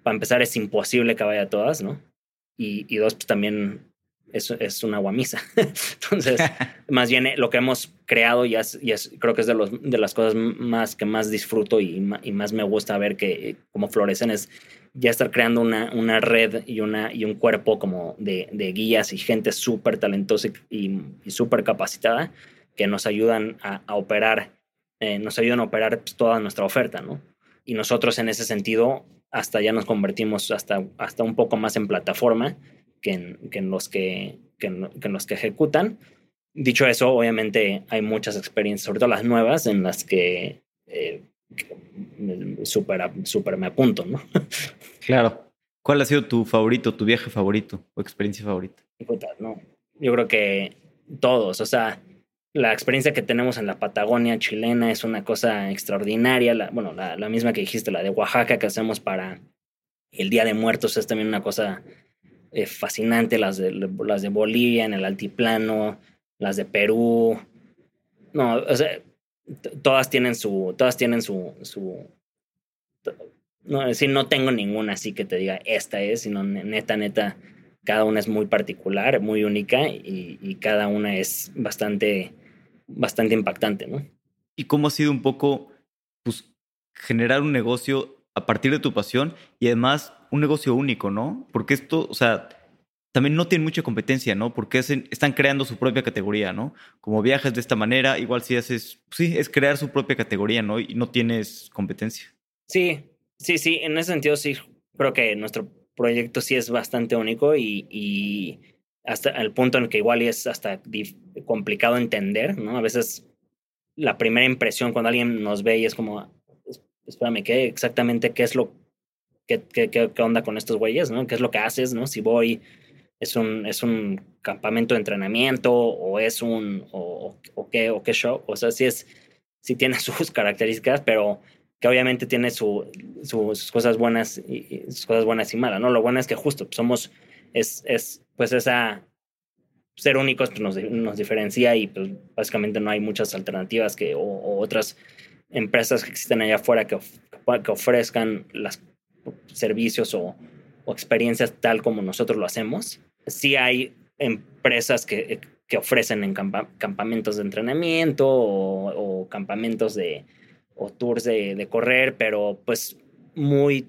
para empezar es imposible que vaya a todas, ¿no? Y dos, pues también es una guamisa. Entonces, más bien lo que hemos creado ya es, creo que es de las cosas que más disfruto y más me gusta ver que como florecen, es ya estar creando una red y un cuerpo como de guías y gente súper talentosa y súper capacitada, que nos ayudan a operar, pues, toda nuestra oferta, ¿no? Y nosotros en ese sentido hasta ya nos convertimos hasta un poco más en plataforma que en los que ejecutan. Dicho eso, obviamente hay muchas experiencias, sobre todo las nuevas, en las que súper me apunto, ¿no? Claro. ¿Cuál ha sido tu favorito, tu viaje favorito o experiencia favorita? No, yo creo que todos, o sea, la experiencia que tenemos en la Patagonia chilena es una cosa extraordinaria. La misma que dijiste, la de Oaxaca que hacemos para el Día de Muertos, es también una cosa fascinante. Las de Bolivia en el altiplano, las de Perú. No, o sea, todas tienen su no, es decir, no tengo ninguna así que te diga esta es, sino neta, cada una es muy particular, muy única y cada una es bastante impactante, ¿no? ¿Y cómo ha sido un poco, pues, generar un negocio a partir de tu pasión y además un negocio único, ¿no? Porque esto, o sea, también no tienen mucha competencia, ¿no? Porque están creando su propia categoría, ¿no? Como viajes de esta manera, igual si haces, pues, sí, es crear su propia categoría, ¿no? Y no tienes competencia. Sí, en ese sentido sí, creo que nuestro proyecto sí es bastante único y hasta el punto en el que igual es hasta complicado entender, ¿no? A veces la primera impresión cuando alguien nos ve y es como, espérame, ¿qué exactamente qué es lo qué onda con estos güeyes, ¿no? ¿Qué es lo que haces, no? Si voy, es un campamento de entrenamiento o es un o qué show, o sea, sí tiene sus características, pero que obviamente tiene sus cosas buenas y malas, ¿no? Lo bueno es que justo, pues, somos es pues esa... Ser únicos pues, nos diferencia y pues, básicamente no hay muchas alternativas que, o otras empresas que existen allá afuera que ofrezcan los servicios o experiencias tal como nosotros lo hacemos. Sí hay empresas que ofrecen en campamentos de entrenamiento o campamentos o tours de correr, pero pues muy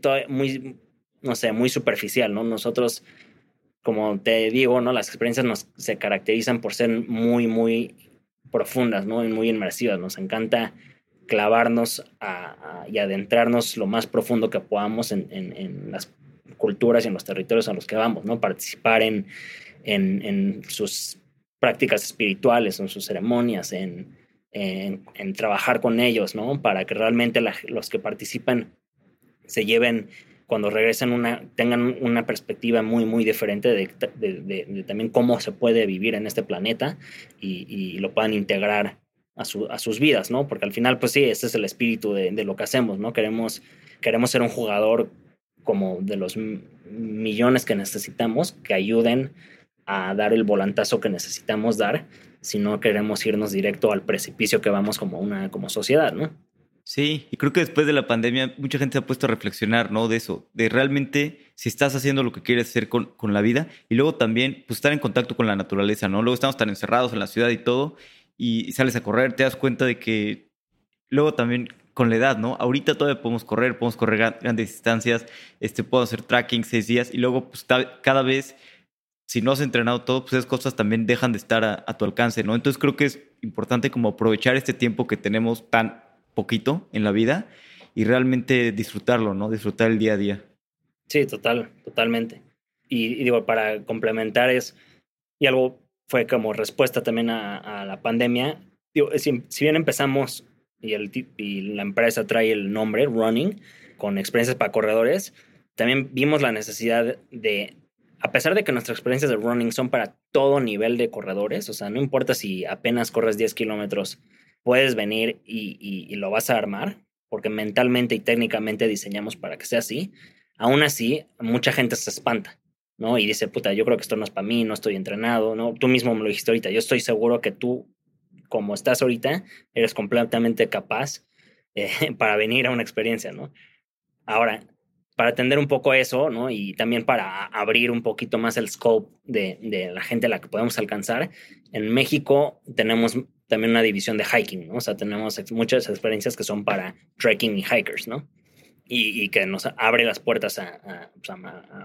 no sé, muy superficial, ¿no? Nosotros, como te digo, ¿no? Las experiencias se caracterizan por ser muy, muy profundas, ¿no? Y muy inmersivas. Nos encanta clavarnos y adentrarnos lo más profundo que podamos en las culturas y en los territorios a los que vamos, ¿no? Participar en sus prácticas espirituales, en sus ceremonias, en trabajar con ellos, ¿no? Para que realmente los que participan se lleven... cuando regresen tengan una perspectiva muy, muy diferente de también cómo se puede vivir en este planeta y lo puedan integrar a sus vidas, ¿no? Porque al final, pues sí, ese es el espíritu de lo que hacemos, ¿no? Queremos ser un jugador como de los millones que necesitamos, que ayuden a dar el volantazo que necesitamos dar, si no queremos irnos directo al precipicio que vamos como sociedad, ¿no? Sí, y creo que después de la pandemia mucha gente se ha puesto a reflexionar, ¿no? De eso, de realmente si estás haciendo lo que quieres hacer con la vida y luego también pues, estar en contacto con la naturaleza, ¿no? Luego estamos tan encerrados en la ciudad y todo y sales a correr, te das cuenta de que luego también con la edad, ¿no? Ahorita todavía podemos correr grandes distancias, puedo hacer trekking 6 días y luego pues cada vez si no has entrenado todo, pues esas cosas también dejan de estar a tu alcance, ¿no? Entonces creo que es importante como aprovechar este tiempo que tenemos tan poquito en la vida y realmente disfrutarlo, ¿no? Disfrutar el día a día. Sí, totalmente. Y digo, para complementar y algo fue como respuesta también a la pandemia, digo, si bien empezamos y la empresa trae el nombre Running, con experiencias para corredores, también vimos la necesidad de, a pesar de que nuestras experiencias de Running son para todo nivel de corredores, o sea, no importa si apenas corres 10 kilómetros, puedes venir y lo vas a armar, porque mentalmente y técnicamente diseñamos para que sea así. Aún así, mucha gente se espanta, ¿no? Y dice, puta, yo creo que esto no es para mí, no estoy entrenado, ¿no? Tú mismo me lo dijiste ahorita. Yo estoy seguro que tú, como estás ahorita, eres completamente capaz para venir a una experiencia, ¿no? Ahora, para atender un poco eso, ¿no? Y también para abrir un poquito más el scope de la gente a la que podemos alcanzar, en México tenemos... también una división de hiking, ¿no? O sea, tenemos muchas experiencias que son para trekking y hikers, ¿no? Y que nos abre las puertas a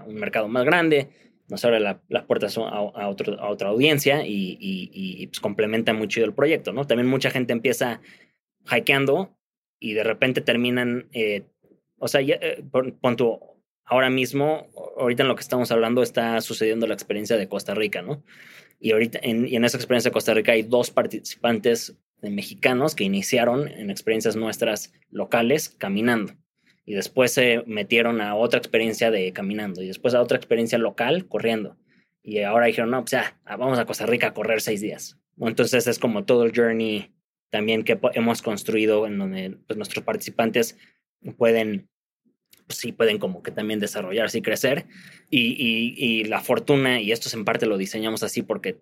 un mercado más grande, nos abre las puertas a otra audiencia y pues complementa muy chido el proyecto, ¿no? También mucha gente empieza hikeando y de repente terminan, o sea, ya, pon tu... Ahora mismo, ahorita en lo que estamos hablando, está sucediendo la experiencia de Costa Rica, ¿no? Y ahorita en esa experiencia de Costa Rica hay 2 participantes mexicanos que iniciaron en experiencias nuestras locales caminando. Y después se metieron a otra experiencia de caminando y después a otra experiencia local corriendo. Y ahora dijeron, no, pues ya, vamos a Costa Rica a correr 6 días. Entonces es como todo el journey también que hemos construido en donde pues, nuestros participantes pueden... sí pueden como que también desarrollarse y crecer y la fortuna, y esto en parte lo diseñamos así porque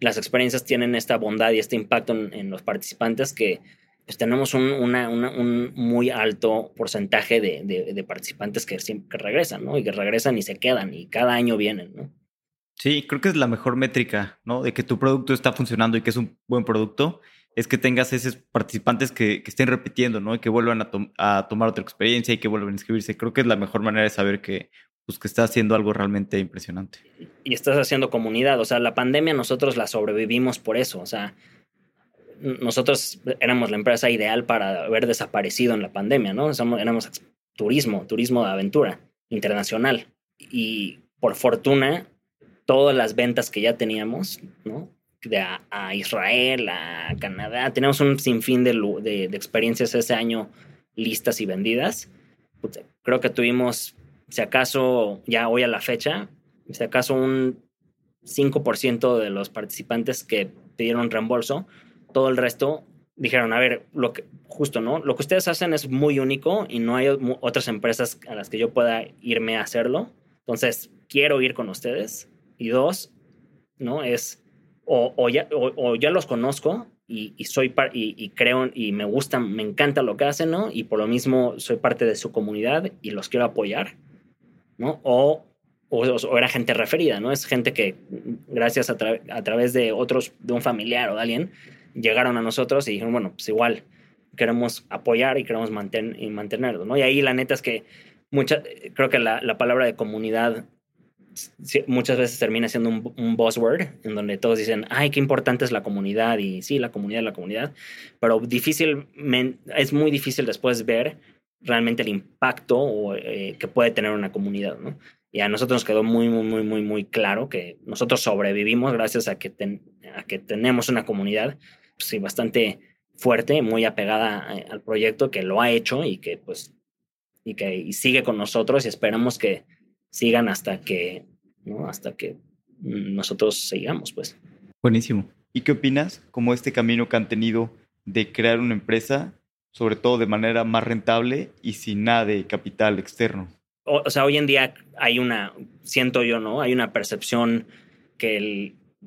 las experiencias tienen esta bondad y este impacto en los participantes que pues tenemos un muy alto porcentaje de participantes que regresan, ¿no? Y que regresan y se quedan y cada año vienen, ¿no? Sí, creo que es la mejor métrica, ¿no? De que tu producto está funcionando y que es un buen producto, es que tengas esos participantes que estén repitiendo, ¿no? Y que vuelvan a tomar otra experiencia y que vuelvan a inscribirse. Creo que es la mejor manera de saber que estás haciendo algo realmente impresionante. Y estás haciendo comunidad. O sea, la pandemia nosotros la sobrevivimos por eso. O sea, nosotros éramos la empresa ideal para haber desaparecido en la pandemia, ¿no? Éramos turismo de aventura internacional. Y por fortuna, todas las ventas que ya teníamos, ¿no? A Israel, a Canadá. Tenemos un sinfín de experiencias ese año listas y vendidas. Creo que tuvimos, si acaso, ya hoy a la fecha, si acaso un 5% de los participantes que pidieron reembolso, todo el resto dijeron, a ver, justo, ¿no? Lo que ustedes hacen es muy único y no hay otras empresas a las que yo pueda irme a hacerlo. Entonces, quiero ir con ustedes. Y dos, ¿no? Es o ya los conozco y soy y creo y me gusta, me encanta lo que hacen, ¿no? Y por lo mismo soy parte de su comunidad y los quiero apoyar, ¿no? O era gente referida, ¿no? Es gente que gracias a través de otros, de un familiar o de alguien, llegaron a nosotros y dijeron, bueno, pues igual queremos apoyar y queremos mantenerlo, ¿no? Y ahí la neta es que creo que la palabra de comunidad muchas veces termina siendo un buzzword en donde todos dicen, ay, qué importante es la comunidad, y sí, la comunidad, pero es muy difícil después ver realmente el impacto que puede tener una comunidad, ¿no? Y a nosotros nos quedó muy, muy, muy, muy, muy claro que nosotros sobrevivimos gracias a que, tenemos una comunidad, pues, sí, bastante fuerte, muy apegada al proyecto, que lo ha hecho y que, pues, y sigue con nosotros, y esperamos que sigan hasta que nosotros sigamos, pues. Buenísimo. ¿Y qué opinas como este camino que han tenido de crear una empresa, sobre todo de manera más rentable y sin nada de capital externo? O sea, hoy en día hay una percepción que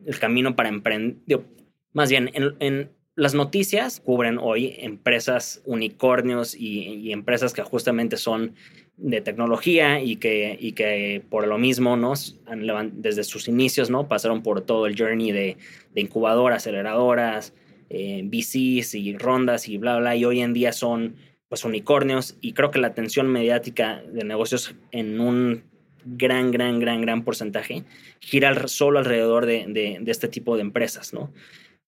el camino para emprender, más bien en las noticias cubren hoy empresas unicornios y empresas que justamente son de tecnología y que por lo mismo, ¿no? Desde sus inicios, ¿no? Pasaron por todo el journey de incubadoras, aceleradoras, VCs y rondas y bla, bla, y hoy en día son, pues, unicornios, y creo que la atención mediática de negocios en un gran porcentaje gira solo alrededor de este tipo de empresas, ¿no?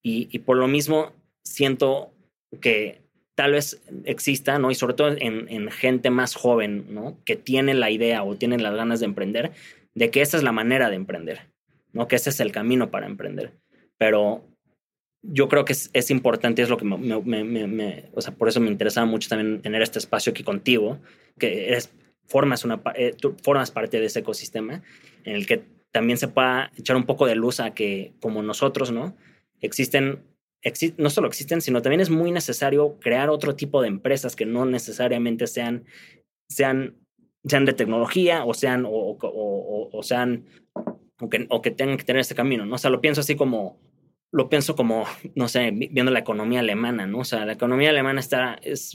Y por lo mismo siento que tal vez exista, ¿no? Y sobre todo en gente más joven, ¿no? Que tiene la idea o tiene las ganas de emprender, de que esa es la manera de emprender, ¿no? Que ese es el camino para emprender. Pero yo creo que es importante, es lo que o sea, por eso me interesaba mucho también tener este espacio aquí contigo, que formas parte de ese ecosistema en el que también se pueda echar un poco de luz a que, como nosotros, ¿no? No solo existen, sino también es muy necesario crear otro tipo de empresas que no necesariamente sean de tecnología o que tengan que tener este camino, ¿no? O sea, lo pienso como, no sé, viendo la economía alemana, ¿no? O sea, la economía alemana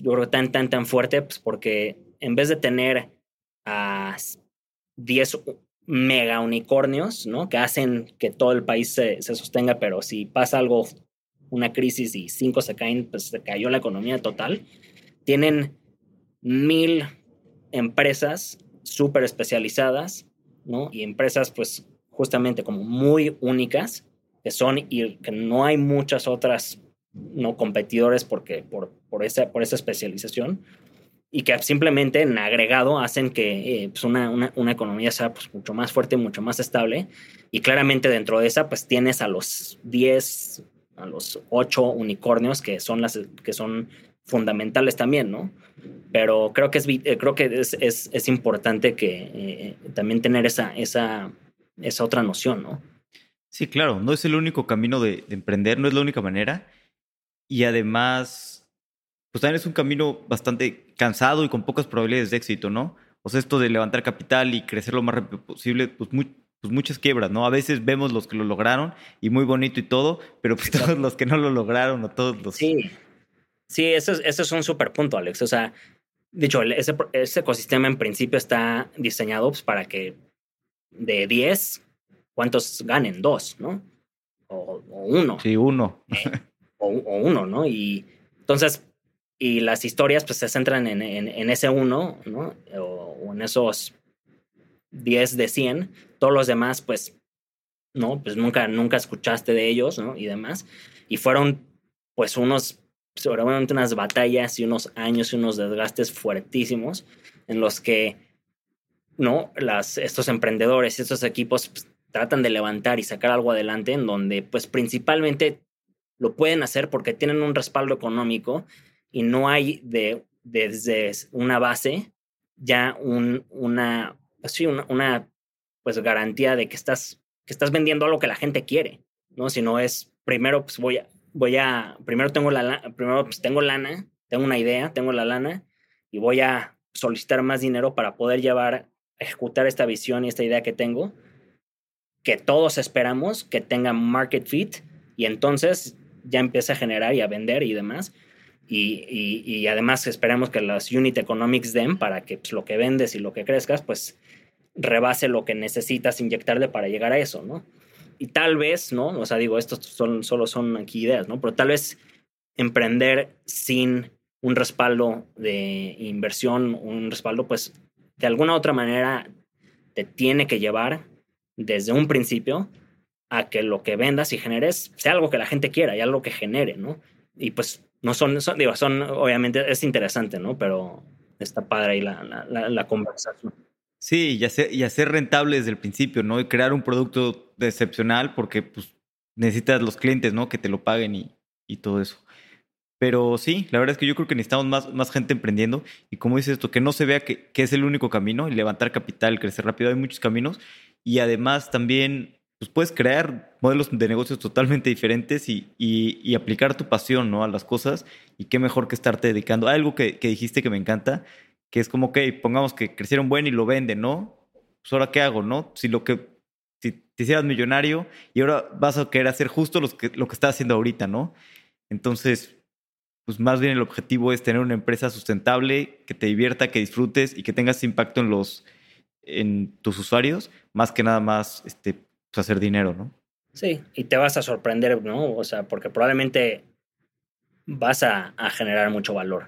yo creo, tan fuerte, pues, porque en vez de tener a 10 mega unicornios, ¿no? Que hacen que todo el país se sostenga, pero si pasa algo, una crisis y 5 se caen, pues se cayó la economía total. Tienen 1000 empresas súper especializadas, ¿no? Y empresas, pues, justamente como muy únicas, que son, y que no hay muchas otras, ¿no? Competidores, porque por esa especialización, y que simplemente en agregado hacen que pues una economía sea, pues, mucho más fuerte, mucho más estable. Y claramente dentro de esa, pues, tienes a los 10, a los 8 unicornios que son fundamentales también, ¿no? Pero creo que es importante que también tener esa otra noción, ¿no? Sí, claro. No es el único camino de emprender, no es la única manera. Y además, pues también es un camino bastante cansado y con pocas probabilidades de éxito, ¿no? O sea, esto de levantar capital y crecer lo más rápido posible, pues muchas quiebras, ¿no? A veces vemos los que lo lograron y muy bonito y todo, pero pues todos los que no lo lograron, o todos los... Sí, eso es un súper punto, Alex. O sea, dicho, ese ecosistema en principio está diseñado, pues, para que de 10, ¿cuántos ganen? 2, ¿no? O 1. Sí, 1. O 1, ¿no? Y entonces... Y las historias, pues, se centran en ese 1, ¿no? O en esos 10 de 100. Todos los demás, pues, ¿no? Pues nunca escuchaste de ellos, ¿no? Y demás. Y fueron, pues, seguramente unas batallas y unos años y unos desgastes fuertísimos en los que, ¿no? Estos emprendedores, estos equipos, pues, tratan de levantar y sacar algo adelante, en donde, pues, principalmente lo pueden hacer porque tienen un respaldo económico. Y no hay desde una base ya una garantía de que estás vendiendo algo que la gente quiere, ¿no? Si no es primero, pues tengo una idea, tengo la lana y voy a solicitar más dinero para poder llevar ejecutar esta visión y esta idea que tengo, que todos esperamos que tenga market fit, y entonces ya empieza a generar y a vender y demás. Y además esperamos que las unit economics den para que pues, lo que vendes y lo que crezcas, pues rebase lo que necesitas inyectarle para llegar a eso, ¿no? Y tal vez, ¿no? O sea, digo, estos solo son aquí ideas, ¿no? Pero tal vez emprender sin un respaldo de inversión, un respaldo, pues de alguna u otra manera te tiene que llevar desde un principio a que lo que vendas y generes sea algo que la gente quiera y algo que genere, ¿no? Y pues no son, obviamente es interesante, ¿no? Pero está padre ahí la conversación. Sí, y hacer rentable desde el principio, ¿no? Y crear un producto excepcional porque pues, necesitas los clientes, ¿no? Que te lo paguen y todo eso. Pero sí, la verdad es que yo creo que necesitamos más gente emprendiendo. Y como dices esto, que no se vea que es el único camino, y levantar capital, crecer rápido, hay muchos caminos. Y además también pues puedes crear modelos de negocios totalmente diferentes y aplicar tu pasión, ¿no? A las cosas. Y qué mejor que estarte dedicando. Hay algo que dijiste que me encanta, que es como, ok, pongamos que crecieron buen y lo venden, ¿no? Pues ahora, ¿qué hago, no? Si te hicieras millonario y ahora vas a querer hacer justo lo que estás haciendo ahorita, ¿no? Entonces, pues más bien el objetivo es tener una empresa sustentable, que te divierta, que disfrutes y que tengas impacto en tus usuarios, más que nada más pues hacer dinero, ¿no? Sí, y te vas a sorprender, ¿no? O sea, porque probablemente vas a generar mucho valor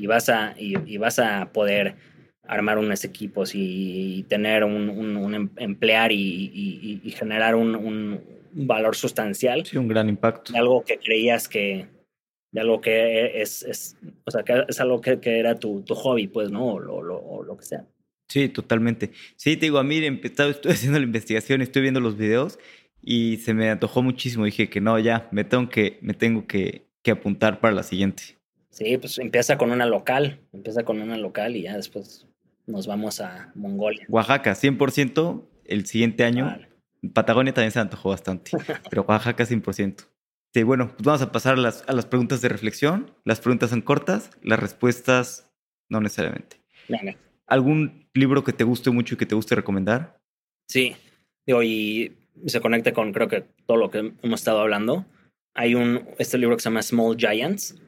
y vas a poder armar unos equipos y tener un emplear y generar un valor sustancial. Sí, un gran impacto. Algo que creías que... de algo que es algo que era tu hobby, pues, ¿no? O lo que sea. Sí, totalmente. Sí, te digo, a mí estoy haciendo la investigación, estoy viendo los videos y se me antojó muchísimo. Dije que no, ya, me tengo que apuntar para la siguiente. Sí, pues empieza con una local y ya después nos vamos a Mongolia. Oaxaca, 100% el siguiente año. Vale. Patagonia también se antojó bastante, pero Oaxaca 100%. Sí, bueno, pues vamos a pasar a las preguntas de reflexión. Las preguntas son cortas, las respuestas no necesariamente. Venga. ¿Algún libro que te guste mucho y que te guste recomendar? Sí, y se conecta con creo que todo lo que hemos estado hablando. Hay este libro que se llama Small Giants,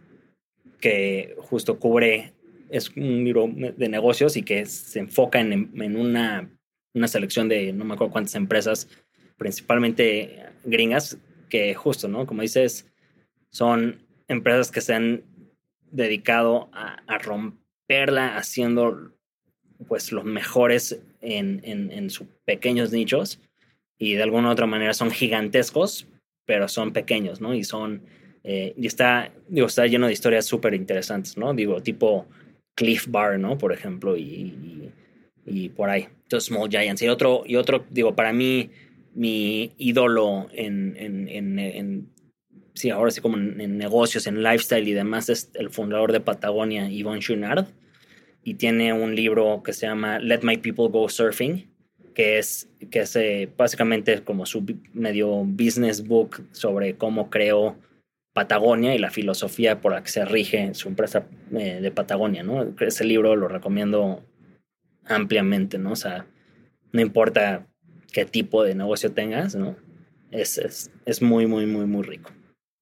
que justo es un libro de negocios y que se enfoca en una selección de no me acuerdo cuántas empresas, principalmente gringas, que justo, ¿no? Como dices, son empresas que se han dedicado a romperla haciendo pues los mejores en sus pequeños nichos y de alguna u otra manera son gigantescos, pero son pequeños, ¿no? Y son... está lleno de historias súper interesantes, ¿no? Digo, tipo Cliff Bar, ¿no? Por ejemplo, y por ahí. Entonces, Small Giants. Y otro, digo, para mí... mi ídolo en negocios, en lifestyle y demás, es el fundador de Patagonia, Yvon Chouinard, y tiene un libro que se llama Let My People Go Surfing, que es básicamente como su medio business book sobre cómo creó Patagonia y la filosofía por la que se rige su empresa de Patagonia, ¿no? Ese libro lo recomiendo ampliamente, ¿no? O sea, no importa qué tipo de negocio tengas, ¿no? Es muy, muy, muy, muy rico.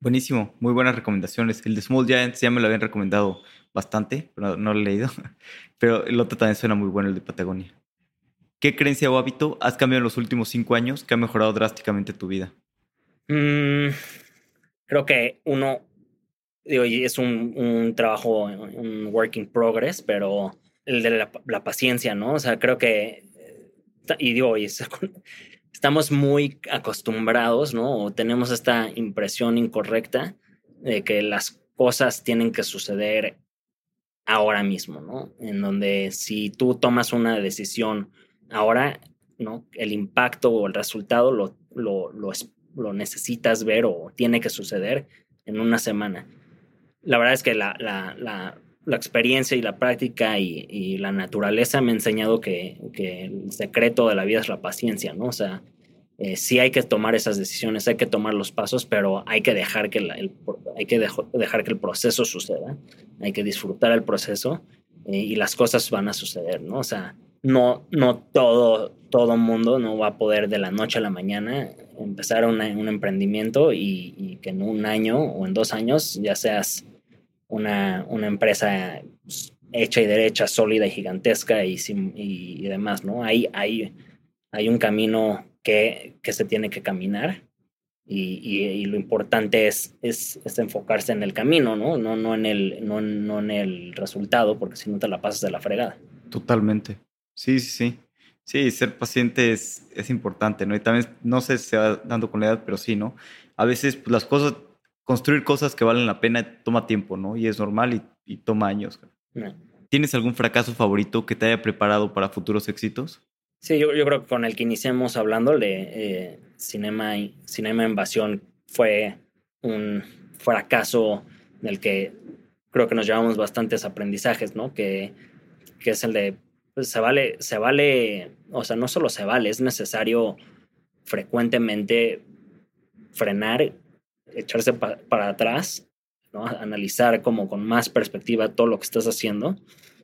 Buenísimo, muy buenas recomendaciones. El de Small Giants ya me lo habían recomendado bastante, pero no lo he leído. Pero el otro también suena muy bueno, el de Patagonia. ¿Qué creencia o hábito has cambiado en los últimos 5 años que ha mejorado drásticamente tu vida? Creo que uno, digo, es un trabajo, un work in progress, pero el de la paciencia, ¿no? O sea, creo que estamos muy acostumbrados, ¿no? O tenemos esta impresión incorrecta de que las cosas tienen que suceder ahora mismo, ¿no? En donde si tú tomas una decisión ahora, ¿no? El impacto o el resultado lo necesitas ver o tiene que suceder en una semana. La verdad es que la experiencia y la práctica y la naturaleza me ha enseñado que el secreto de la vida es la paciencia, ¿no? O sea, sí hay que tomar esas decisiones, hay que tomar los pasos, pero hay que dejar que el proceso suceda, hay que disfrutar el proceso y las cosas van a suceder, ¿no? O sea, no todo el mundo no va a poder de la noche a la mañana empezar un emprendimiento y que en un año o en 2 años ya seas una empresa hecha y derecha, sólida y gigantesca y demás, ¿no? Hay un camino que se tiene que caminar y lo importante es enfocarse en el camino, ¿no? No en el resultado, porque si no te la pasas de la fregada. Totalmente. Sí. Sí, ser paciente es importante, ¿no? Y también, no sé si se va dando con la edad, pero sí, ¿no? A veces pues, las cosas, construir cosas que valen la pena toma tiempo, ¿no? Y es normal y toma años. No. ¿Tienes algún fracaso favorito que te haya preparado para futuros éxitos? Sí, yo creo que con el que iniciamos hablando de Cinema Invasión fue un fracaso del que creo que nos llevamos bastantes aprendizajes, ¿no? Que es el de, pues, se vale, o sea, no solo se vale, es necesario frecuentemente frenar, echarse para atrás, ¿no? Analizar como con más perspectiva todo lo que estás haciendo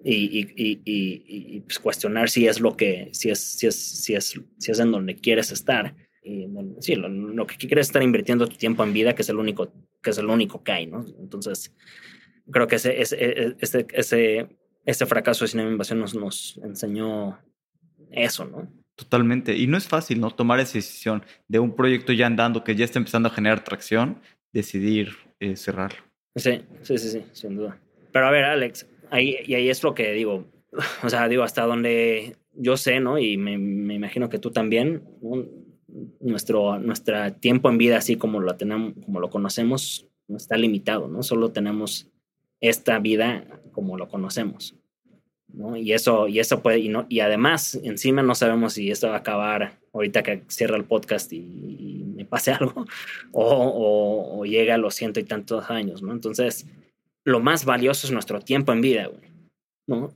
y pues cuestionar si es lo que, si es en donde quieres estar. Y, bueno, sí, lo que quieres estar invirtiendo tu tiempo en vida, que es el único que hay, ¿no? Entonces, creo que ese fracaso de Cinema Invasión nos enseñó eso, ¿no? Totalmente. Y no es fácil, ¿no? Tomar esa decisión de un proyecto ya andando, que ya está empezando a generar tracción, decidir cerrarlo. Sí, sin duda. Pero a ver, Alex, ahí es lo que digo. O sea, digo, hasta donde yo sé, ¿no? Y me imagino que tú también, ¿no? Nuestra tiempo en vida, así como lo tenemos, como lo conocemos, no está limitado, ¿no? Solo tenemos esta vida como lo conocemos, ¿no? Y eso puede, y además, encima no sabemos si esto va a acabar ahorita que cierra el podcast y me pase algo o llega a los 100 y tantos años, ¿no? Entonces, lo más valioso es nuestro tiempo en vida, güey, ¿no?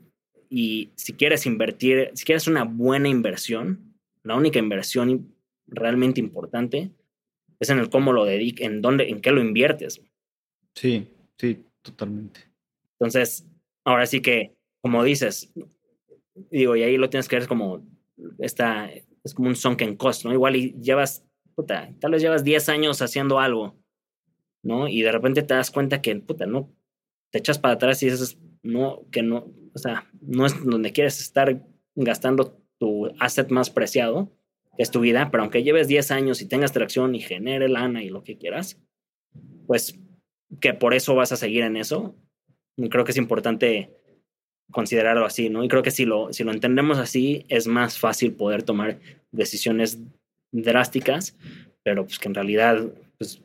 Y si quieres invertir, si quieres una buena inversión, la única inversión realmente importante es en el cómo lo dedicas, en dónde, en qué lo inviertes. Sí. Totalmente. Entonces, ahora sí que, como dices, digo, y ahí lo tienes que ver es como un sunken cost, ¿no? Igual y tal vez llevas 10 años haciendo algo, ¿no? Y de repente te das cuenta que, no, te echas para atrás y dices, no es donde quieres estar gastando tu asset más preciado, que es tu vida, pero aunque lleves 10 años y tengas tracción y genere lana y lo que quieras, pues que por eso vas a seguir en eso. Y creo que es importante considerarlo así, ¿no? Y creo que si lo entendemos así, es más fácil poder tomar decisiones drásticas, pero pues que en realidad pues,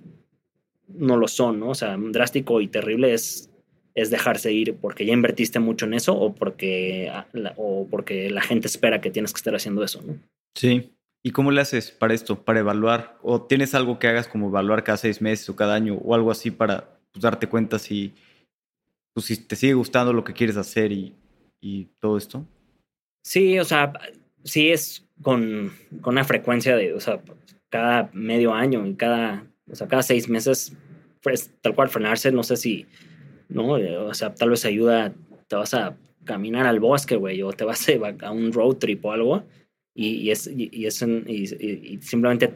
no lo son, ¿no? O sea, drástico y terrible es dejarse ir porque ya invertiste mucho en eso o porque la gente espera que tienes que estar haciendo eso, ¿no? Sí. ¿Y cómo le haces para esto, para evaluar? ¿O tienes algo que hagas como evaluar cada 6 meses o cada año o algo así para pues, darte cuenta si te sigue gustando lo que quieres hacer y todo esto? Sí, o sea, sí es con una frecuencia de, o sea, cada medio año y cada 6 meses, pues, tal cual frenarse, no sé si, ¿no? O sea, tal vez ayuda, te vas a caminar al bosque, güey, o te vas a un road trip o algo. Y simplemente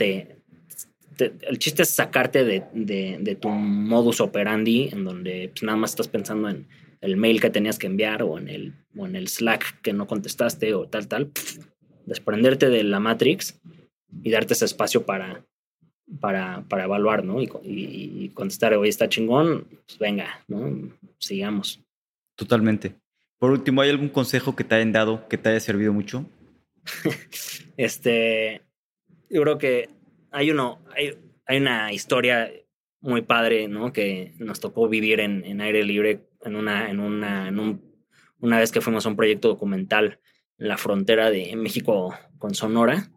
el chiste es sacarte de tu modus operandi en donde pues, nada más estás pensando en el mail que tenías que enviar o en el Slack que no contestaste o tal, desprenderte de la Matrix y darte ese espacio para evaluar, ¿no? Y contestar, oye, está chingón, pues venga, ¿no? Sigamos. Totalmente. Por último, ¿hay algún consejo que te hayan dado que te haya servido mucho? Yo creo que hay una historia muy padre, ¿no? Que nos tocó vivir en Aire Libre una vez que fuimos a un proyecto documental en la frontera de México con Sonora,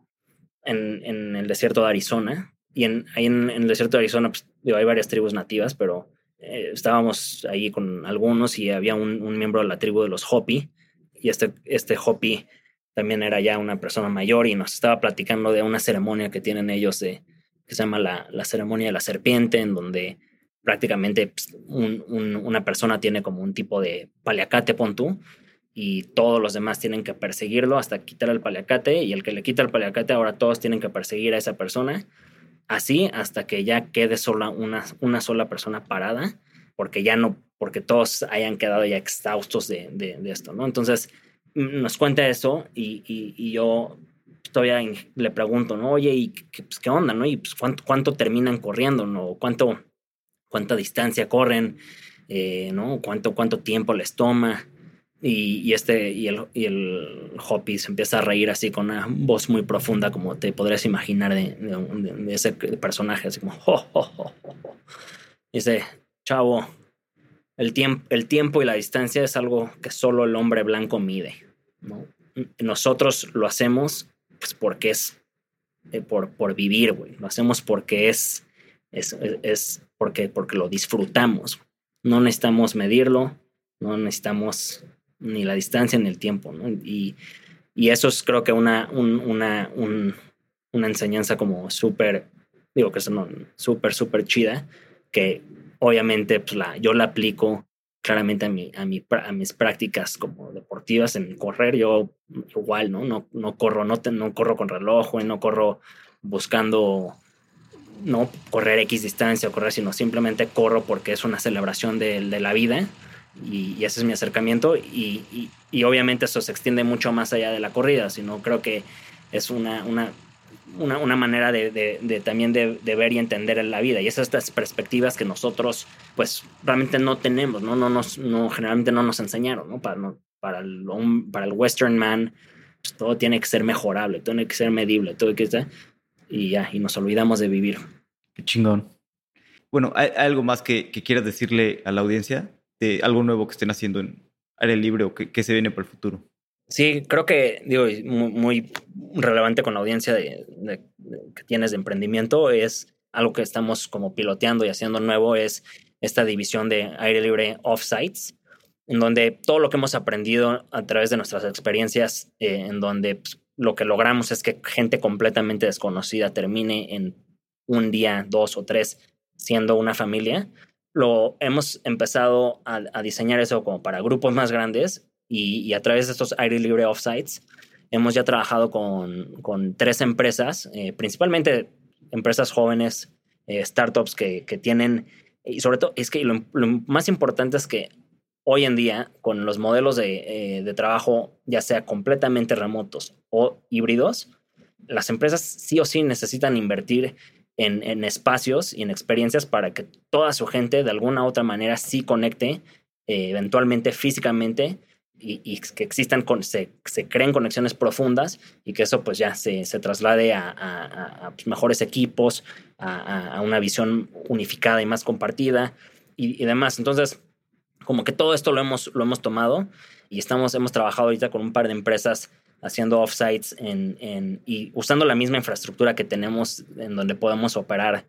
en el desierto de Arizona. Y ahí en el desierto de Arizona pues, digo, hay varias tribus nativas, pero estábamos ahí con algunos y había un miembro de la tribu de los Hopi, y este Hopi también era ya una persona mayor y nos estaba platicando de una ceremonia que tienen ellos que se llama la ceremonia de la serpiente, en donde prácticamente pues, una persona tiene como un tipo de paliacate, pon tú, y todos los demás tienen que perseguirlo hasta quitar el paliacate, y el que le quita el paliacate ahora todos tienen que perseguir a esa persona, así hasta que ya quede sola una sola persona parada, porque ya no, porque todos hayan quedado ya exhaustos de esto, ¿no? Entonces nos cuenta eso y yo todavía le pregunto, ¿no? Oye, ¿y pues, qué onda, no? ¿Y pues, cuánto terminan corriendo, no? ¿Cuánta distancia corren, no? ¿Cuánto tiempo les toma? Y el Hopi se empieza a reír así con una voz muy profunda, como te podrías imaginar de ese personaje, así como ho, ho, ho, ho. Dice, chavo, el tiempo y la distancia es algo que solo el hombre blanco mide, ¿no? Nosotros lo hacemos pues porque es por vivir, güey. Lo hacemos porque es porque lo disfrutamos. No necesitamos medirlo, no necesitamos ni la distancia ni el tiempo, ¿no? Y eso es, creo que una enseñanza como súper chida, que obviamente pues yo la aplico claramente a mis prácticas como deportivas en correr. Yo igual no corro con reloj, no corro buscando no correr X distancia o correr, sino simplemente corro porque es una celebración de la vida. Y ese es mi acercamiento, y obviamente eso se extiende mucho más allá de la corrida, sino creo que es una manera de también de ver y entender la vida, y esas estas perspectivas que nosotros pues realmente no tenemos, generalmente no nos enseñaron, ¿no? Para el Western man pues, todo tiene que ser mejorable, todo tiene que ser medible, todo que está, y ya, y nos olvidamos de vivir. Qué chingón. Bueno, ¿hay algo más que quieras decirle a la audiencia? De algo nuevo que estén haciendo en Aire Libre o que se viene para el futuro. Sí, creo que muy relevante con la audiencia que tienes de emprendimiento, es algo que estamos como piloteando y haciendo nuevo, es esta división de Aire Libre Offsites, en donde todo lo que hemos aprendido a través de nuestras experiencias, en donde pues, lo que logramos es que gente completamente desconocida termine en un día, 2 o 3, siendo una familia. Lo hemos empezado a diseñar eso como para grupos más grandes, y a través de estos Aire Libre Offsites hemos ya trabajado con 3 empresas, principalmente empresas jóvenes, startups que tienen, y sobre todo es que lo más importante es que hoy en día con los modelos de trabajo ya sea completamente remotos o híbridos, las empresas sí o sí necesitan invertir en espacios y en experiencias para que toda su gente de alguna u otra manera sí conecte, eventualmente físicamente, y que existan, se creen conexiones profundas, y que eso pues ya se traslade a mejores equipos, a una visión unificada y más compartida y demás. Entonces, como que todo esto lo hemos tomado y hemos trabajado ahorita con un par de empresas haciendo offsites y usando la misma infraestructura que tenemos, en donde podemos operar.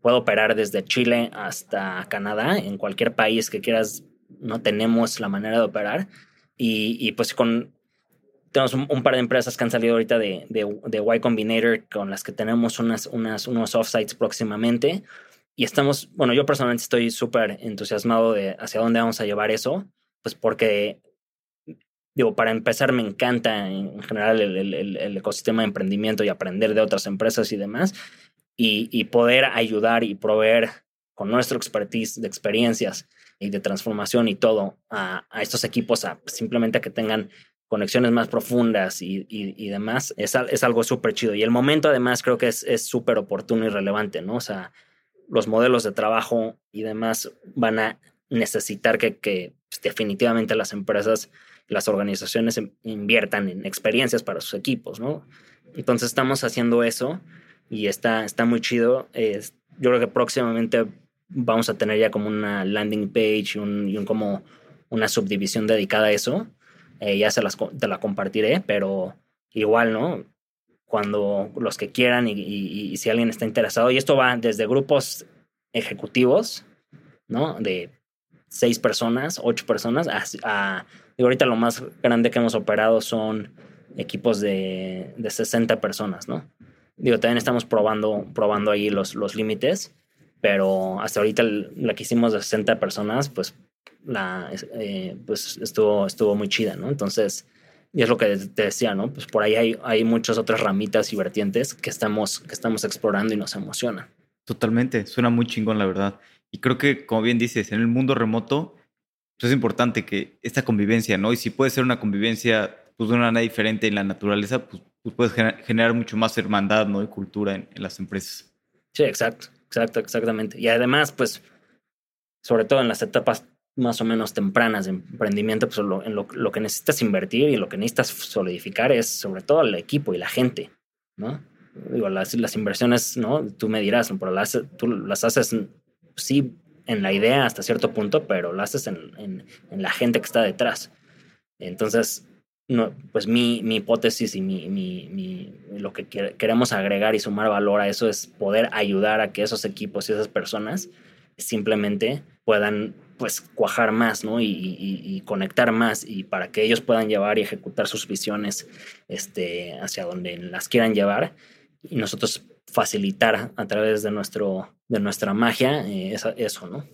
Puedo operar desde Chile hasta Canadá, en cualquier país que quieras, no tenemos la manera de operar. Y pues tenemos un par de empresas que han salido ahorita de Y Combinator, con las que tenemos unos offsites próximamente. Y estamos, bueno, yo personalmente estoy súper entusiasmado de hacia dónde vamos a llevar eso, pues porque... para empezar, me encanta en general el ecosistema de emprendimiento y aprender de otras empresas y demás, y poder ayudar y proveer con nuestro expertise de experiencias y de transformación y todo a estos equipos, a simplemente que tengan conexiones más profundas y demás, es algo súper chido. Y el momento además creo que es súper oportuno y relevante, ¿no? O sea, los modelos de trabajo y demás van a necesitar que definitivamente las empresas, las organizaciones inviertan en experiencias para sus equipos, ¿no? Entonces estamos haciendo eso y está muy chido. Yo creo que próximamente vamos a tener ya como una landing page como una subdivisión dedicada a eso. Ya te la compartiré, pero igual, ¿no? Cuando los que quieran y si alguien está interesado. Y esto va desde grupos ejecutivos, ¿no? De 6 personas, 8 personas, y ahorita lo más grande que hemos operado son equipos de 60 personas, ¿no? También estamos probando ahí los límites, pero hasta ahorita la que hicimos de 60 personas, pues pues estuvo muy chida, ¿no? Entonces, y es lo que te decía, ¿no? Pues por ahí hay muchas otras ramitas y vertientes que estamos explorando y nos emocionan. Totalmente, suena muy chingón, la verdad. Y creo que, como bien dices, en el mundo remoto pues es importante que esta convivencia, ¿no? Y si puede ser una convivencia pues de una manera diferente en la naturaleza, pues puedes generar mucho más hermandad, ¿no? Y cultura en las empresas. Sí, exactamente. Y además, pues, sobre todo en las etapas más o menos tempranas de emprendimiento, pues lo que necesitas invertir y lo que necesitas solidificar es sobre todo el equipo y la gente, ¿no? Digo, las inversiones, ¿no? Tú me dirás, pero tú las haces, sí, en la idea hasta cierto punto, pero las haces en la gente que está detrás. Entonces, no, pues mi hipótesis y lo que queremos agregar y sumar valor a eso es poder ayudar a que esos equipos y esas personas simplemente puedan, pues, cuajar más, ¿no? Y conectar más, y para que ellos puedan llevar y ejecutar sus visiones hacia donde las quieran llevar, y nosotros facilitar a través de nuestra magia eso, ¿no?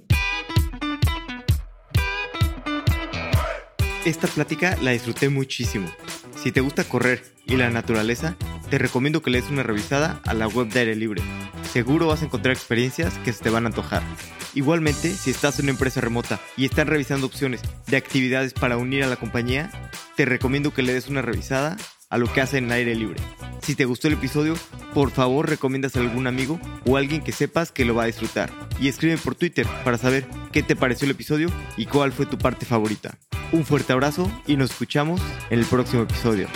Esta plática la disfruté muchísimo. Si te gusta correr y la naturaleza, te recomiendo que le des una revisada a la web de Aire Libre. Seguro vas a encontrar experiencias que se te van a antojar. Igualmente, si estás en una empresa remota y están revisando opciones de actividades para unir a la compañía, te recomiendo que le des una revisada a lo que hacen en Aire Libre. Si te gustó el episodio, por favor recomiendas a algún amigo o alguien que sepas que lo va a disfrutar. Y escribe por Twitter para saber qué te pareció el episodio y cuál fue tu parte favorita. Un fuerte abrazo y nos escuchamos en el próximo episodio.